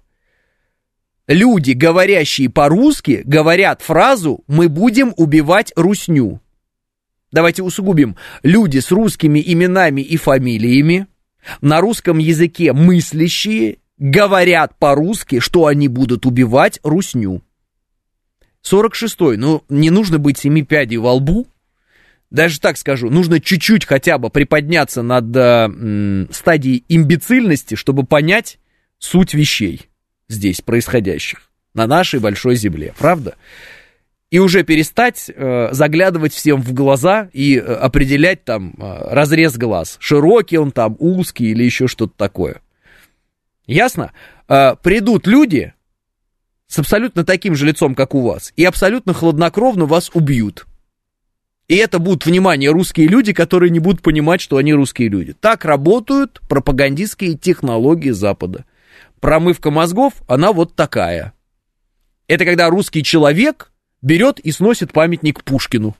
Люди, говорящие по-русски, говорят фразу «Мы будем убивать русню». Давайте усугубим. Люди с русскими именами и фамилиями, на русском языке мыслящие, говорят по-русски, что они будут убивать русню. 46-й. Ну, не нужно быть семи пядей во лбу. Даже так скажу, нужно чуть-чуть хотя бы приподняться над стадией имбецильности, чтобы понять суть вещей здесь происходящих, на нашей большой земле, правда? И уже перестать заглядывать всем в глаза и определять там разрез глаз, широкий он там, узкий или еще что-то такое. Ясно? Придут люди с абсолютно таким же лицом, как у вас, и абсолютно хладнокровно вас убьют. И это будут, внимание, русские люди, которые не будут понимать, что они русские люди. Так работают пропагандистские технологии Запада. Промывка мозгов, она вот такая. Это когда русский человек берет и сносит памятник Пушкину.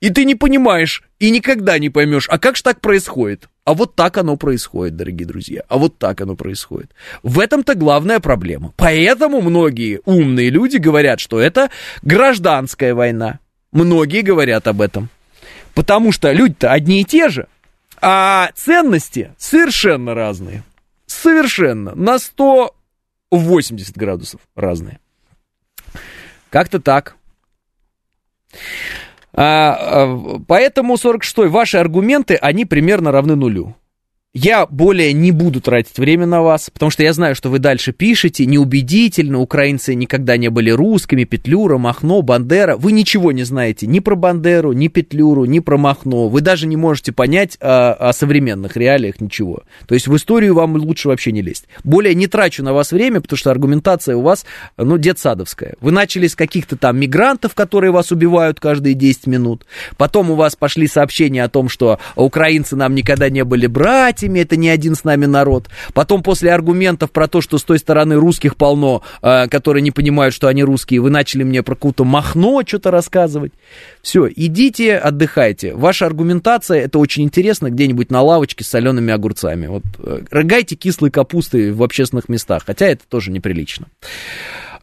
И ты не понимаешь, и никогда не поймешь, а как же так происходит? А вот так оно происходит, дорогие друзья. А вот так оно происходит. В этом-то главная проблема. Поэтому многие умные люди говорят, что это гражданская война. Многие говорят об этом, потому что люди-то одни и те же, а ценности совершенно разные, совершенно, на 180 градусов разные. Как-то так. Поэтому 46-й, ваши аргументы, они примерно равны нулю. Я более не буду тратить время на вас, потому что я знаю, что вы дальше пишете неубедительно, украинцы никогда не были русскими, Петлюра, Махно, Бандера. Вы ничего не знаете ни про Бандеру, ни Петлюру, ни про Махно. Вы даже не можете понять о современных реалиях ничего. То есть в историю вам лучше вообще не лезть. Более не трачу на вас время, потому что аргументация у вас, ну, детсадовская. Вы начали с каких-то там мигрантов, которые вас убивают каждые 10 минут. Потом у вас пошли сообщения о том, что украинцы нам никогда не были братья, это не один с нами народ. Потом после аргументов про то, что с той стороны русских полно, которые не понимают, что они русские, вы начали мне про какую-то Махно что-то рассказывать. Все, идите, отдыхайте. Ваша аргументация, это очень интересно, где-нибудь на лавочке с солеными огурцами. Вот, рыгайте кислой капустой в общественных местах, хотя это тоже неприлично.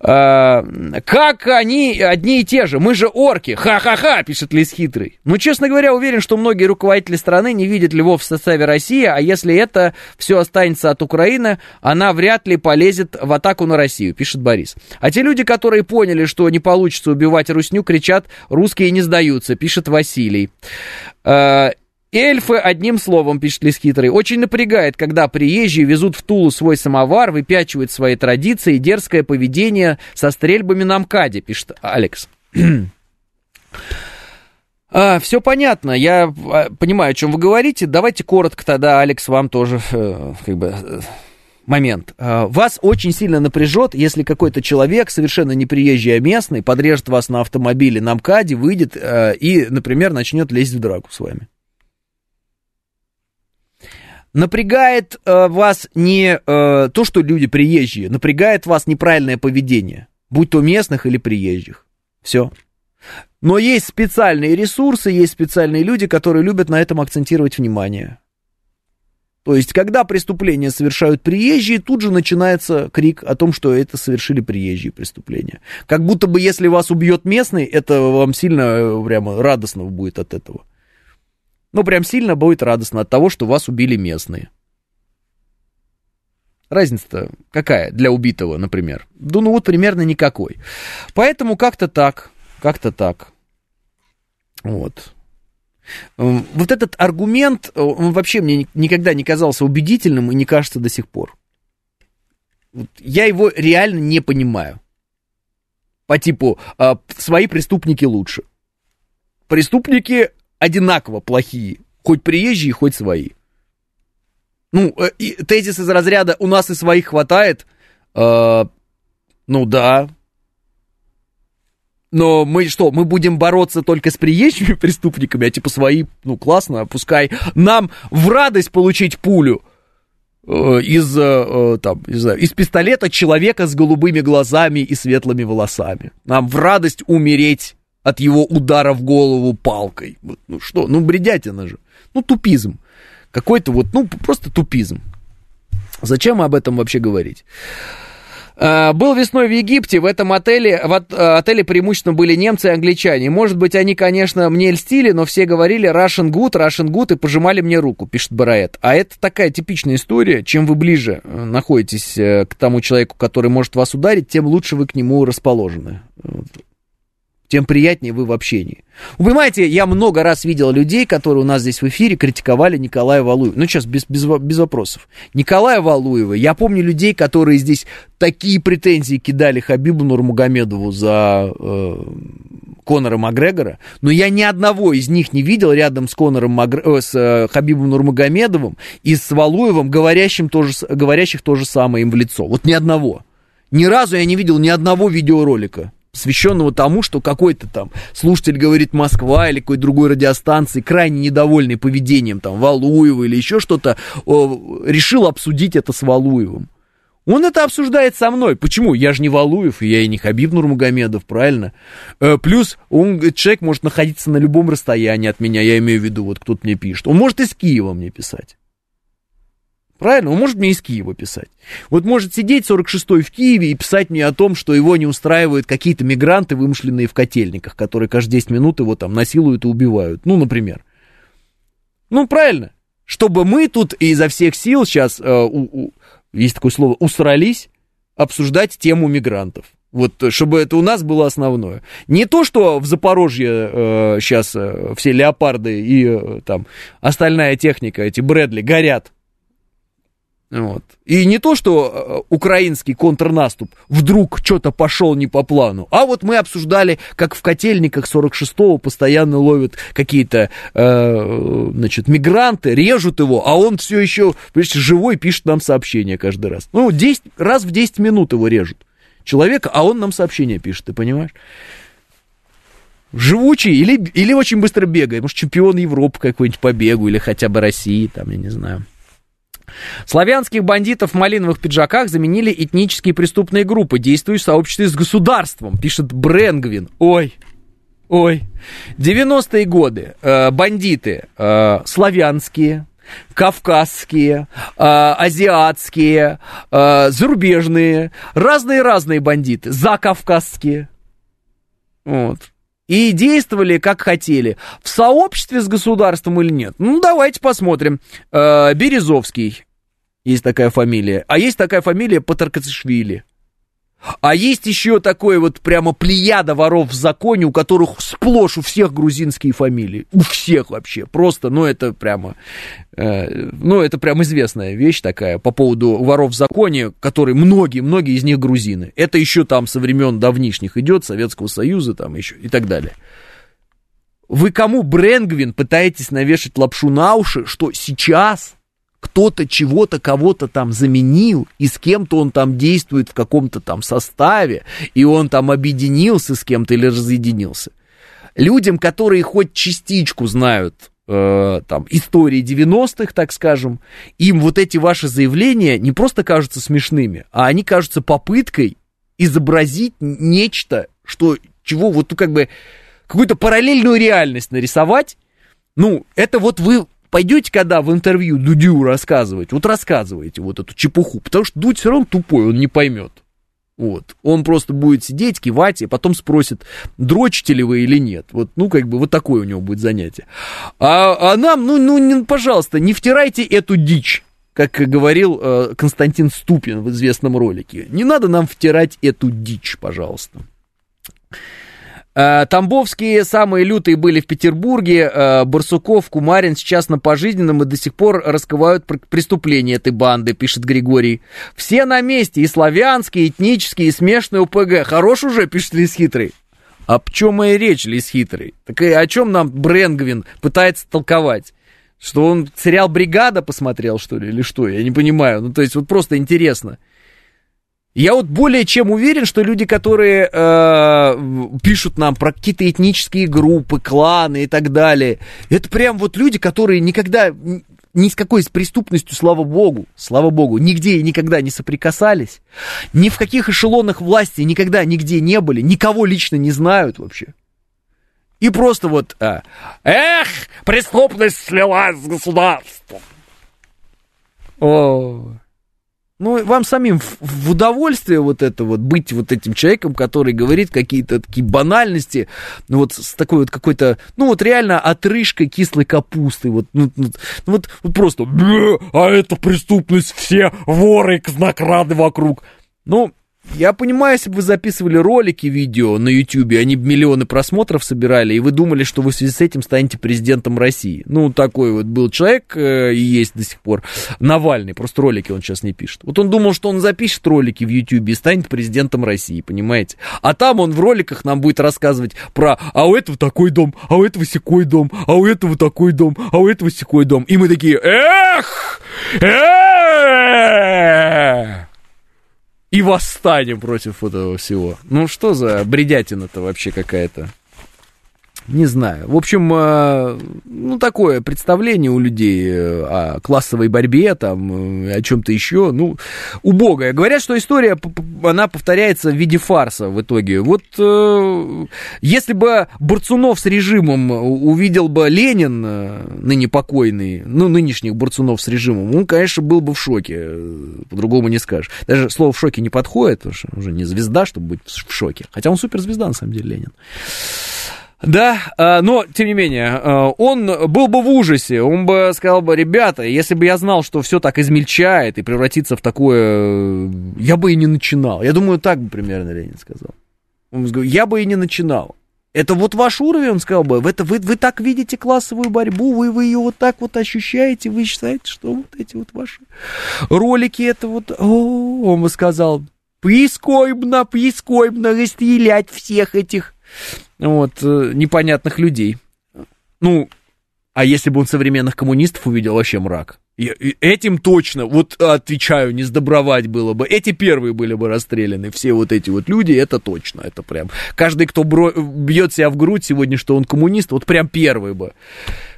Как они одни и те же? Мы же орки. Ха-ха-ха, пишет Лис Хитрый. Ну, честно говоря, уверен, что многие руководители страны не видят львов в составе России, а если это все останется от Украины, она вряд ли полезет в атаку на Россию, пишет Борис. А те люди, которые поняли, что не получится убивать русню, кричат: русские не сдаются, пишет Василий. Эльфы одним словом, пишет Лис Хитрый, очень напрягает, когда приезжие везут в Тулу свой самовар, выпячивают свои традиции, дерзкое поведение со стрельбами на МКАДе, пишет Алекс. Все понятно, я понимаю, о чем вы говорите. Давайте коротко тогда, Алекс, вам тоже как бы... момент. Вас очень сильно напряжет, если какой-то человек, совершенно неприезжий, а местный, подрежет вас на автомобиле на МКАДе, выйдет и, например, начнет лезть в драку с вами. Напрягает вас не то, что люди приезжие, напрягает вас неправильное поведение, будь то местных или приезжих. Все. Но есть специальные ресурсы, есть специальные люди, которые любят на этом акцентировать внимание. То есть, когда преступления совершают приезжие, тут же начинается крик о том, что это совершили приезжие преступления. Как будто бы, если вас убьет местный, это вам сильно прямо радостно будет от этого. Ну, прям сильно будет радостно от того, что вас убили местные. Разница-то какая для убитого, например? Да ну вот примерно никакой. Поэтому как-то так, как-то так. Вот. Вот этот аргумент, он вообще мне никогда не казался убедительным и не кажется до сих пор. Я его реально не понимаю. По типу, свои преступники лучше. Преступники... одинаково плохие. Хоть приезжие, хоть свои. Ну, тезис из разряда «у нас и своих хватает», ну да. Но мы что, мы будем бороться только с приезжими преступниками, а типа свои, ну классно, пускай нам в радость получить пулю из пистолета человека с голубыми глазами и светлыми волосами. Нам в радость умереть от его удара в голову палкой. Ну что, ну бредятина же. Ну тупизм. Какой-то вот, ну просто тупизм. Зачем об этом вообще говорить? Был весной в Египте, в отеле преимущественно были немцы и англичане. Может быть, они, конечно, мне льстили, но все говорили Russian good» и пожимали мне руку, пишет Бараэт. А это такая типичная история. Чем вы ближе находитесь к тому человеку, который может вас ударить, тем лучше вы к нему расположены. Тем приятнее вы в общении. Вы понимаете, я много раз видел людей, которые у нас здесь в эфире критиковали Николая Валуева. Ну, сейчас без вопросов. Николая Валуева. Я помню людей, которые здесь такие претензии кидали Хабибу Нурмагомедову за Конора Макгрегора. Но я ни одного из них не видел рядом с Хабибом Нурмагомедовым и с Валуевым, говорящих то же самое им в лицо. Вот ни одного. Ни разу я не видел ни одного видеоролика, посвященного тому, что какой-то там слушатель говорит «Москва» или какой-то другой радиостанции, крайне недовольный поведением там Валуева или еще что-то, решил обсудить это с Валуевым. Он это обсуждает со мной. Почему? Я же не Валуев, и я и не Хабиб Нурмагомедов, правильно? Плюс человек может находиться на любом расстоянии от меня, я имею в виду, вот кто-то мне пишет. Он может из Киева мне писать. Правильно? Он может мне из Киева писать. Вот может сидеть 46-й в Киеве и писать мне о том, что его не устраивают какие-то мигранты, вымышленные в котельниках, которые каждые 10 минут его там насилуют и убивают. Ну, например. Ну, правильно. Чтобы мы тут изо всех сил сейчас, есть такое слово, усрались обсуждать тему мигрантов. Вот, чтобы это у нас было основное. Не то, что в Запорожье сейчас все леопарды и там остальная техника, эти Брэдли, горят. Вот. И не то, что украинский контрнаступ вдруг что-то пошел не по плану, а вот мы обсуждали, как в котельниках 46-го постоянно ловят какие-то мигранты, режут его, а он все еще живой, пишет нам сообщение каждый раз. Ну, раз в 10 минут его режут человека, а он нам сообщение пишет, ты понимаешь? Живучий или очень быстро бегает, может, чемпион Европы какой-нибудь по бегу или хотя бы России, там, я не знаю. Славянских бандитов в малиновых пиджаках заменили этнические преступные группы, действующие в сообществе с государством, пишет Брэнгвин. Ой. 90-е годы. Бандиты славянские, кавказские, азиатские, зарубежные, разные-разные бандиты, закавказские. Вот. И действовали, как хотели. В сообществе с государством или нет? Ну, давайте посмотрим. Березовский. Есть такая фамилия. А есть такая фамилия Патаркашвили. А есть еще такой вот прямо плеяда воров в законе, у которых сплошь у всех грузинские фамилии. У всех вообще. Просто, это прям известная вещь такая по поводу воров в законе, которые многие из них грузины. Это еще там со времен давнишних идет, Советского Союза там еще и так далее. Вы кому, Брэнгвин, пытаетесь навешать лапшу на уши, что сейчас... Кто-то чего-то, кого-то там заменил, и с кем-то он там действует в каком-то там составе, и он там объединился с кем-то или разъединился. Людям, которые хоть частичку знают истории 90-х, так скажем, им вот эти ваши заявления не просто кажутся смешными, а они кажутся попыткой изобразить нечто, какую-то параллельную реальность нарисовать. Ну, это вот вы... Пойдете, когда в интервью Дудю рассказывать, вот рассказывайте вот эту чепуху, потому что Дудь все равно тупой, он не поймет. Вот. Он просто будет сидеть, кивать, и потом спросит, дрочите ли вы или нет. Вот, вот такое у него будет занятие. А нам, пожалуйста, не втирайте эту дичь, как говорил Константин Ступин в известном ролике. Не надо нам втирать эту дичь, пожалуйста. Тамбовские самые лютые были в Петербурге, Барсуков, Кумарин сейчас на пожизненном и до сих пор раскрывают преступления этой банды, пишет Григорий. Все на месте, и славянские, и этнические, и смешанные ОПГ. Хорош уже, пишет Лис Хитрый. О чем и речь, Лис Хитрый? Так и о чем нам Брэнгвин пытается толковать? Что он сериал «Бригада» посмотрел, что ли, или что? Я не понимаю. Ну, то есть, вот просто интересно. Я вот более чем уверен, что люди, которые пишут нам про какие-то этнические группы, кланы и так далее, это прям вот люди, которые никогда, ни с какой преступностью, слава богу, нигде и никогда не соприкасались, ни в каких эшелонах власти никогда нигде не были, никого лично не знают вообще. И просто вот, эх, преступность слилась с государством. О, ну, вам самим в удовольствие вот это вот, быть вот этим человеком, который говорит какие-то такие банальности, ну, вот с такой вот какой-то, ну, вот реально отрыжкой кислой капусты, вот, ну, просто, а это преступность, все воры, казнокрады вокруг, ну... Я понимаю, если бы вы записывали ролики, видео на Ютьюбе, они бы миллионы просмотров собирали, и вы думали, что вы в связи с этим станете президентом России. Ну, такой вот был человек, и есть до сих пор, Навальный, просто ролики он сейчас не пишет. Вот он думал, что он запишет ролики в Ютьюбе и станет президентом России, понимаете? А там он в роликах нам будет рассказывать про, а у этого такой дом, а у этого сякой дом, а у этого такой дом, а у этого сякой дом. И мы такие, эх, и восстание против этого всего. Ну, что за бредятина-то вообще какая-то? Не знаю. В общем, ну, такое представление у людей о классовой борьбе, там, о чем-то еще, ну, убогое. Говорят, что история, она повторяется в виде фарса в итоге. Вот если бы Борцунов с режимом увидел бы Ленин, ныне покойный, ну, нынешних Борцунов с режимом, он, конечно, был бы в шоке, по-другому не скажешь. Даже слово «в шоке» не подходит, потому что уже не звезда, чтобы быть в шоке. Хотя он суперзвезда, на самом деле, Ленин. Да, но, тем не менее, он был бы в ужасе, он бы сказал бы, ребята, если бы я знал, что все так измельчает и превратится в такое, я бы и не начинал. Я думаю, так бы примерно Ленин сказал. Он сказал, я бы и не начинал. Это вот ваш уровень, он сказал бы, это вы так видите классовую борьбу, вы ее вот так вот ощущаете, вы считаете, что вот эти вот ваши ролики, это вот, он бы сказал, прискорбно расстрелять всех этих... Вот, непонятных людей. Ну, а если бы он современных коммунистов увидел, вообще мрак. Этим точно, вот отвечаю, не сдобровать было бы. Эти первые были бы расстреляны, все вот эти вот люди, это точно, это прям. Каждый, кто бьет себя в грудь сегодня, что он коммунист, вот прям первый бы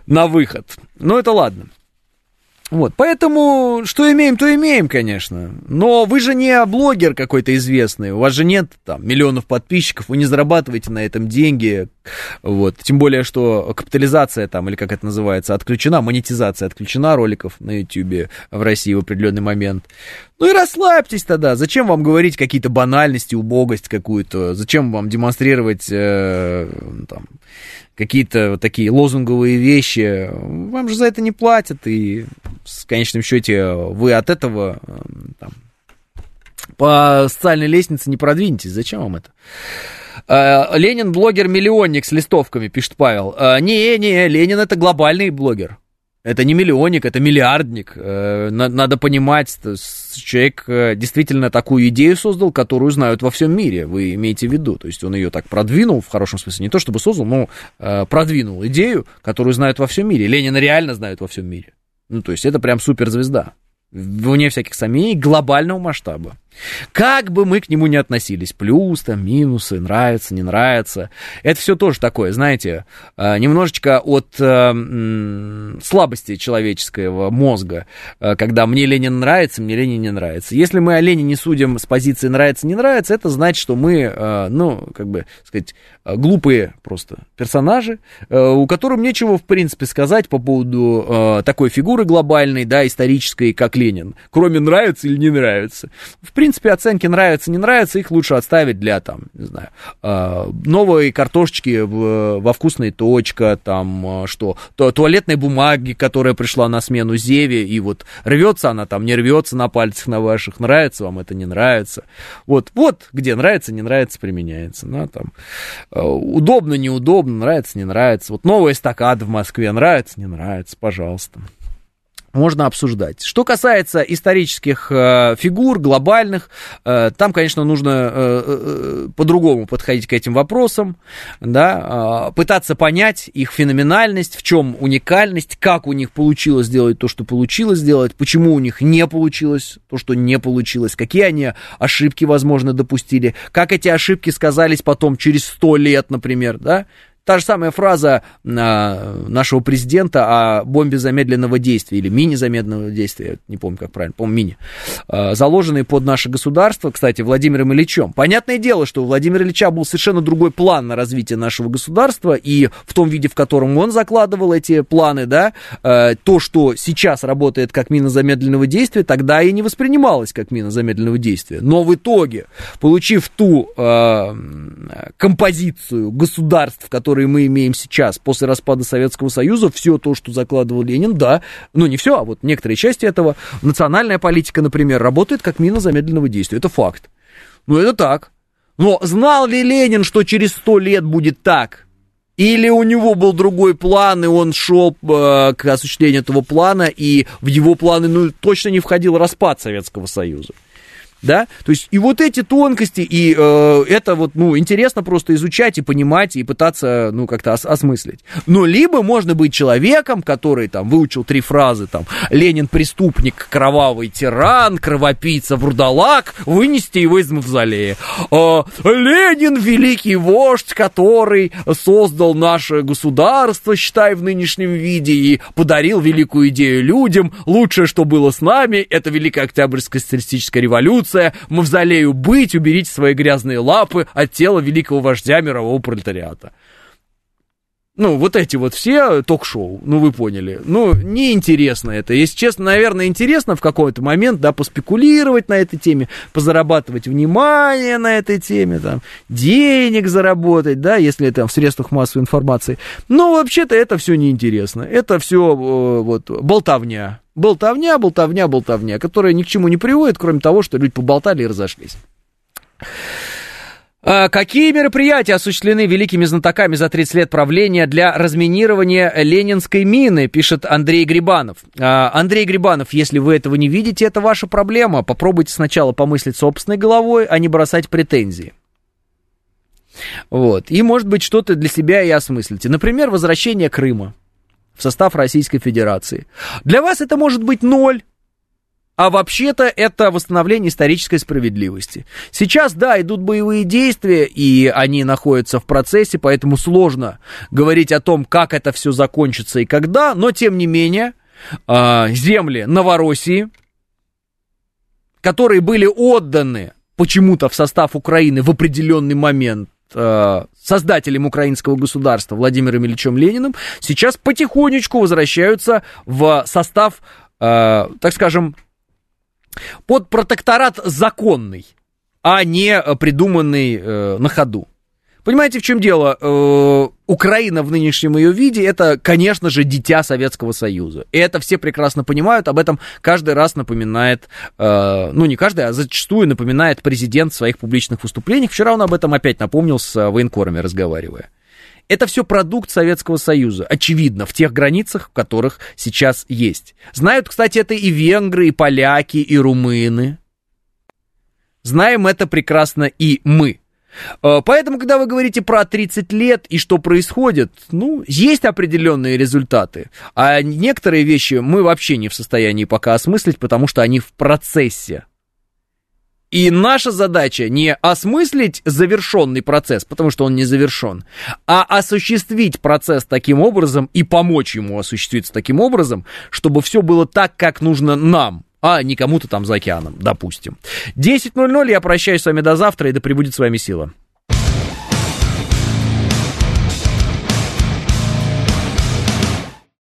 на выход. Но это ладно. Вот, поэтому, что имеем, то имеем, конечно. Но вы же не блогер какой-то известный, у вас же нет там миллионов подписчиков, вы не зарабатываете на этом деньги, вот. Тем более, что капитализация там, или как это называется, отключена, монетизация отключена роликов на YouTube в России в определенный момент. Ну и расслабьтесь тогда, зачем вам говорить какие-то банальности, убогость какую-то, зачем вам демонстрировать там, какие-то вот такие лозунговые вещи, вам же за это не платят, и в конечном счете вы от этого там, по социальной лестнице не продвинетесь, зачем вам это? Ленин блогер-миллионник с листовками, пишет Павел. Не, Ленин это глобальный блогер. Это не миллионник, это миллиардник. Надо понимать, человек действительно такую идею создал, которую знают во всем мире, вы имеете в виду. То есть он ее так продвинул, в хорошем смысле, не то чтобы создал, но продвинул идею, которую знают во всем мире. Ленина реально знают во всем мире. Ну, то есть это прям суперзвезда. Вне всяких сомнений, глобального масштаба. Как бы мы к нему ни относились, плюс, там, минусы, нравится, не нравится, это все тоже такое, знаете, немножечко от слабости человеческого мозга, когда мне Ленин нравится, мне Ленин не нравится. Если мы о Ленине судим с позиции нравится, не нравится, это значит, что мы, ну, как бы сказать, глупые просто персонажи, у которых нечего, в принципе, сказать по поводу такой фигуры глобальной, да, исторической, как Ленин, кроме нравится или не нравится. В принципе, оценки нравятся, не нравятся, их лучше отставить для, там, не знаю, новой картошечки во вкусной точке, там, что, туалетной бумаги, которая пришла на смену Зеве, и вот рвется она там, не рвется на пальцах на ваших, нравится вам это, не нравится. Вот где нравится, не нравится, применяется. Ну, там, удобно, неудобно, нравится, не нравится. Вот новая эстакада в Москве, нравится, не нравится, пожалуйста. можно обсуждать. Что касается исторических фигур, глобальных, там, конечно, нужно по-другому подходить к этим вопросам, да, пытаться понять их феноменальность, в чем уникальность, как у них получилось сделать то, что получилось сделать, почему у них не получилось то, что не получилось, какие они ошибки, возможно, допустили, как эти ошибки сказались потом через 100 лет, например, да. Та же самая фраза нашего президента о бомбе замедленного действия или мини-замедленного действия, не помню, как правильно, по-моему, мини, заложенные под наше государство, кстати, Владимиром Ильичем. Понятное дело, что у Владимира Ильича был совершенно другой план на развитие нашего государства, и в том виде, в котором он закладывал эти планы, да, то, что сейчас работает как мина замедленного действия, тогда и не воспринималось как мина замедленного действия. Но в итоге, получив ту композицию государств, которые мы имеем сейчас, после распада Советского Союза, все то, что закладывал Ленин, да, ну не все, а вот некоторые части этого, национальная политика, например, работает как мина замедленного действия, это факт. Ну это так. Но знал ли Ленин, что через 100 лет будет так? Или у него был другой план, и он шел к осуществлению этого плана, и в его планы, ну, точно не входил распад Советского Союза? Да, то есть и вот эти тонкости, и это вот, ну, интересно просто изучать и понимать, и пытаться, ну, как-то осмыслить. Но либо можно быть человеком, который там выучил 3 фразы, там, Ленин преступник, кровавый тиран, кровопийца, вурдалак, вынести его из мавзолея. Ленин великий вождь, который создал наше государство, считай, в нынешнем виде, и подарил великую идею людям. Лучшее, что было с нами, это Великая Октябрьская социалистическая революция, мавзолею быть, уберите свои грязные лапы от тела великого вождя мирового пролетариата. Ну, вот эти вот все ток-шоу, ну, вы поняли. Ну, неинтересно это. Если честно, наверное, интересно в какой-то момент, да, поспекулировать на этой теме, позарабатывать внимание на этой теме, там, денег заработать, да, если там в средствах массовой информации. Но вообще-то это все неинтересно. Это все вот болтовня. Болтовня, которая ни к чему не приводит, кроме того, что люди поболтали и разошлись. Какие мероприятия осуществлены великими знатоками за 30 лет правления для разминирования ленинской мины, пишет Андрей Грибанов. Андрей Грибанов, если вы этого не видите, это ваша проблема. Попробуйте сначала помыслить собственной головой, а не бросать претензии. Вот. И, может быть, что-то для себя и осмыслите. Например, возвращение Крыма в состав Российской Федерации. Для вас это может быть 0. А вообще-то это восстановление исторической справедливости. Сейчас, да, идут боевые действия, и они находятся в процессе, поэтому сложно говорить о том, как это все закончится и когда, но, тем не менее, земли Новороссии, которые были отданы почему-то в состав Украины в определенный момент создателем украинского государства Владимиром Ильичем Лениным, сейчас потихонечку возвращаются в состав, так скажем, под протекторат законный, а не придуманный на ходу. Понимаете, в чем дело? Украина в нынешнем ее виде, это, конечно же, дитя Советского Союза. И это все прекрасно понимают, об этом каждый раз напоминает, ну не каждый, а зачастую напоминает президент в своих публичных выступлениях. Вчера он об этом опять напомнил, с военкорами разговаривая. Это все продукт Советского Союза, очевидно, в тех границах, в которых сейчас есть. Знают, кстати, это и венгры, и поляки, и румыны. Знаем это прекрасно и мы. Поэтому, когда вы говорите про 30 лет и что происходит, ну, есть определенные результаты. А некоторые вещи мы вообще не в состоянии пока осмыслить, потому что они в процессе. И наша задача не осмыслить завершенный процесс, потому что он не завершен, а осуществить процесс таким образом и помочь ему осуществиться таким образом, чтобы все было так, как нужно нам, а не кому-то там за океаном, допустим. 10:00, я прощаюсь с вами до завтра, и да пребудет с вами сила.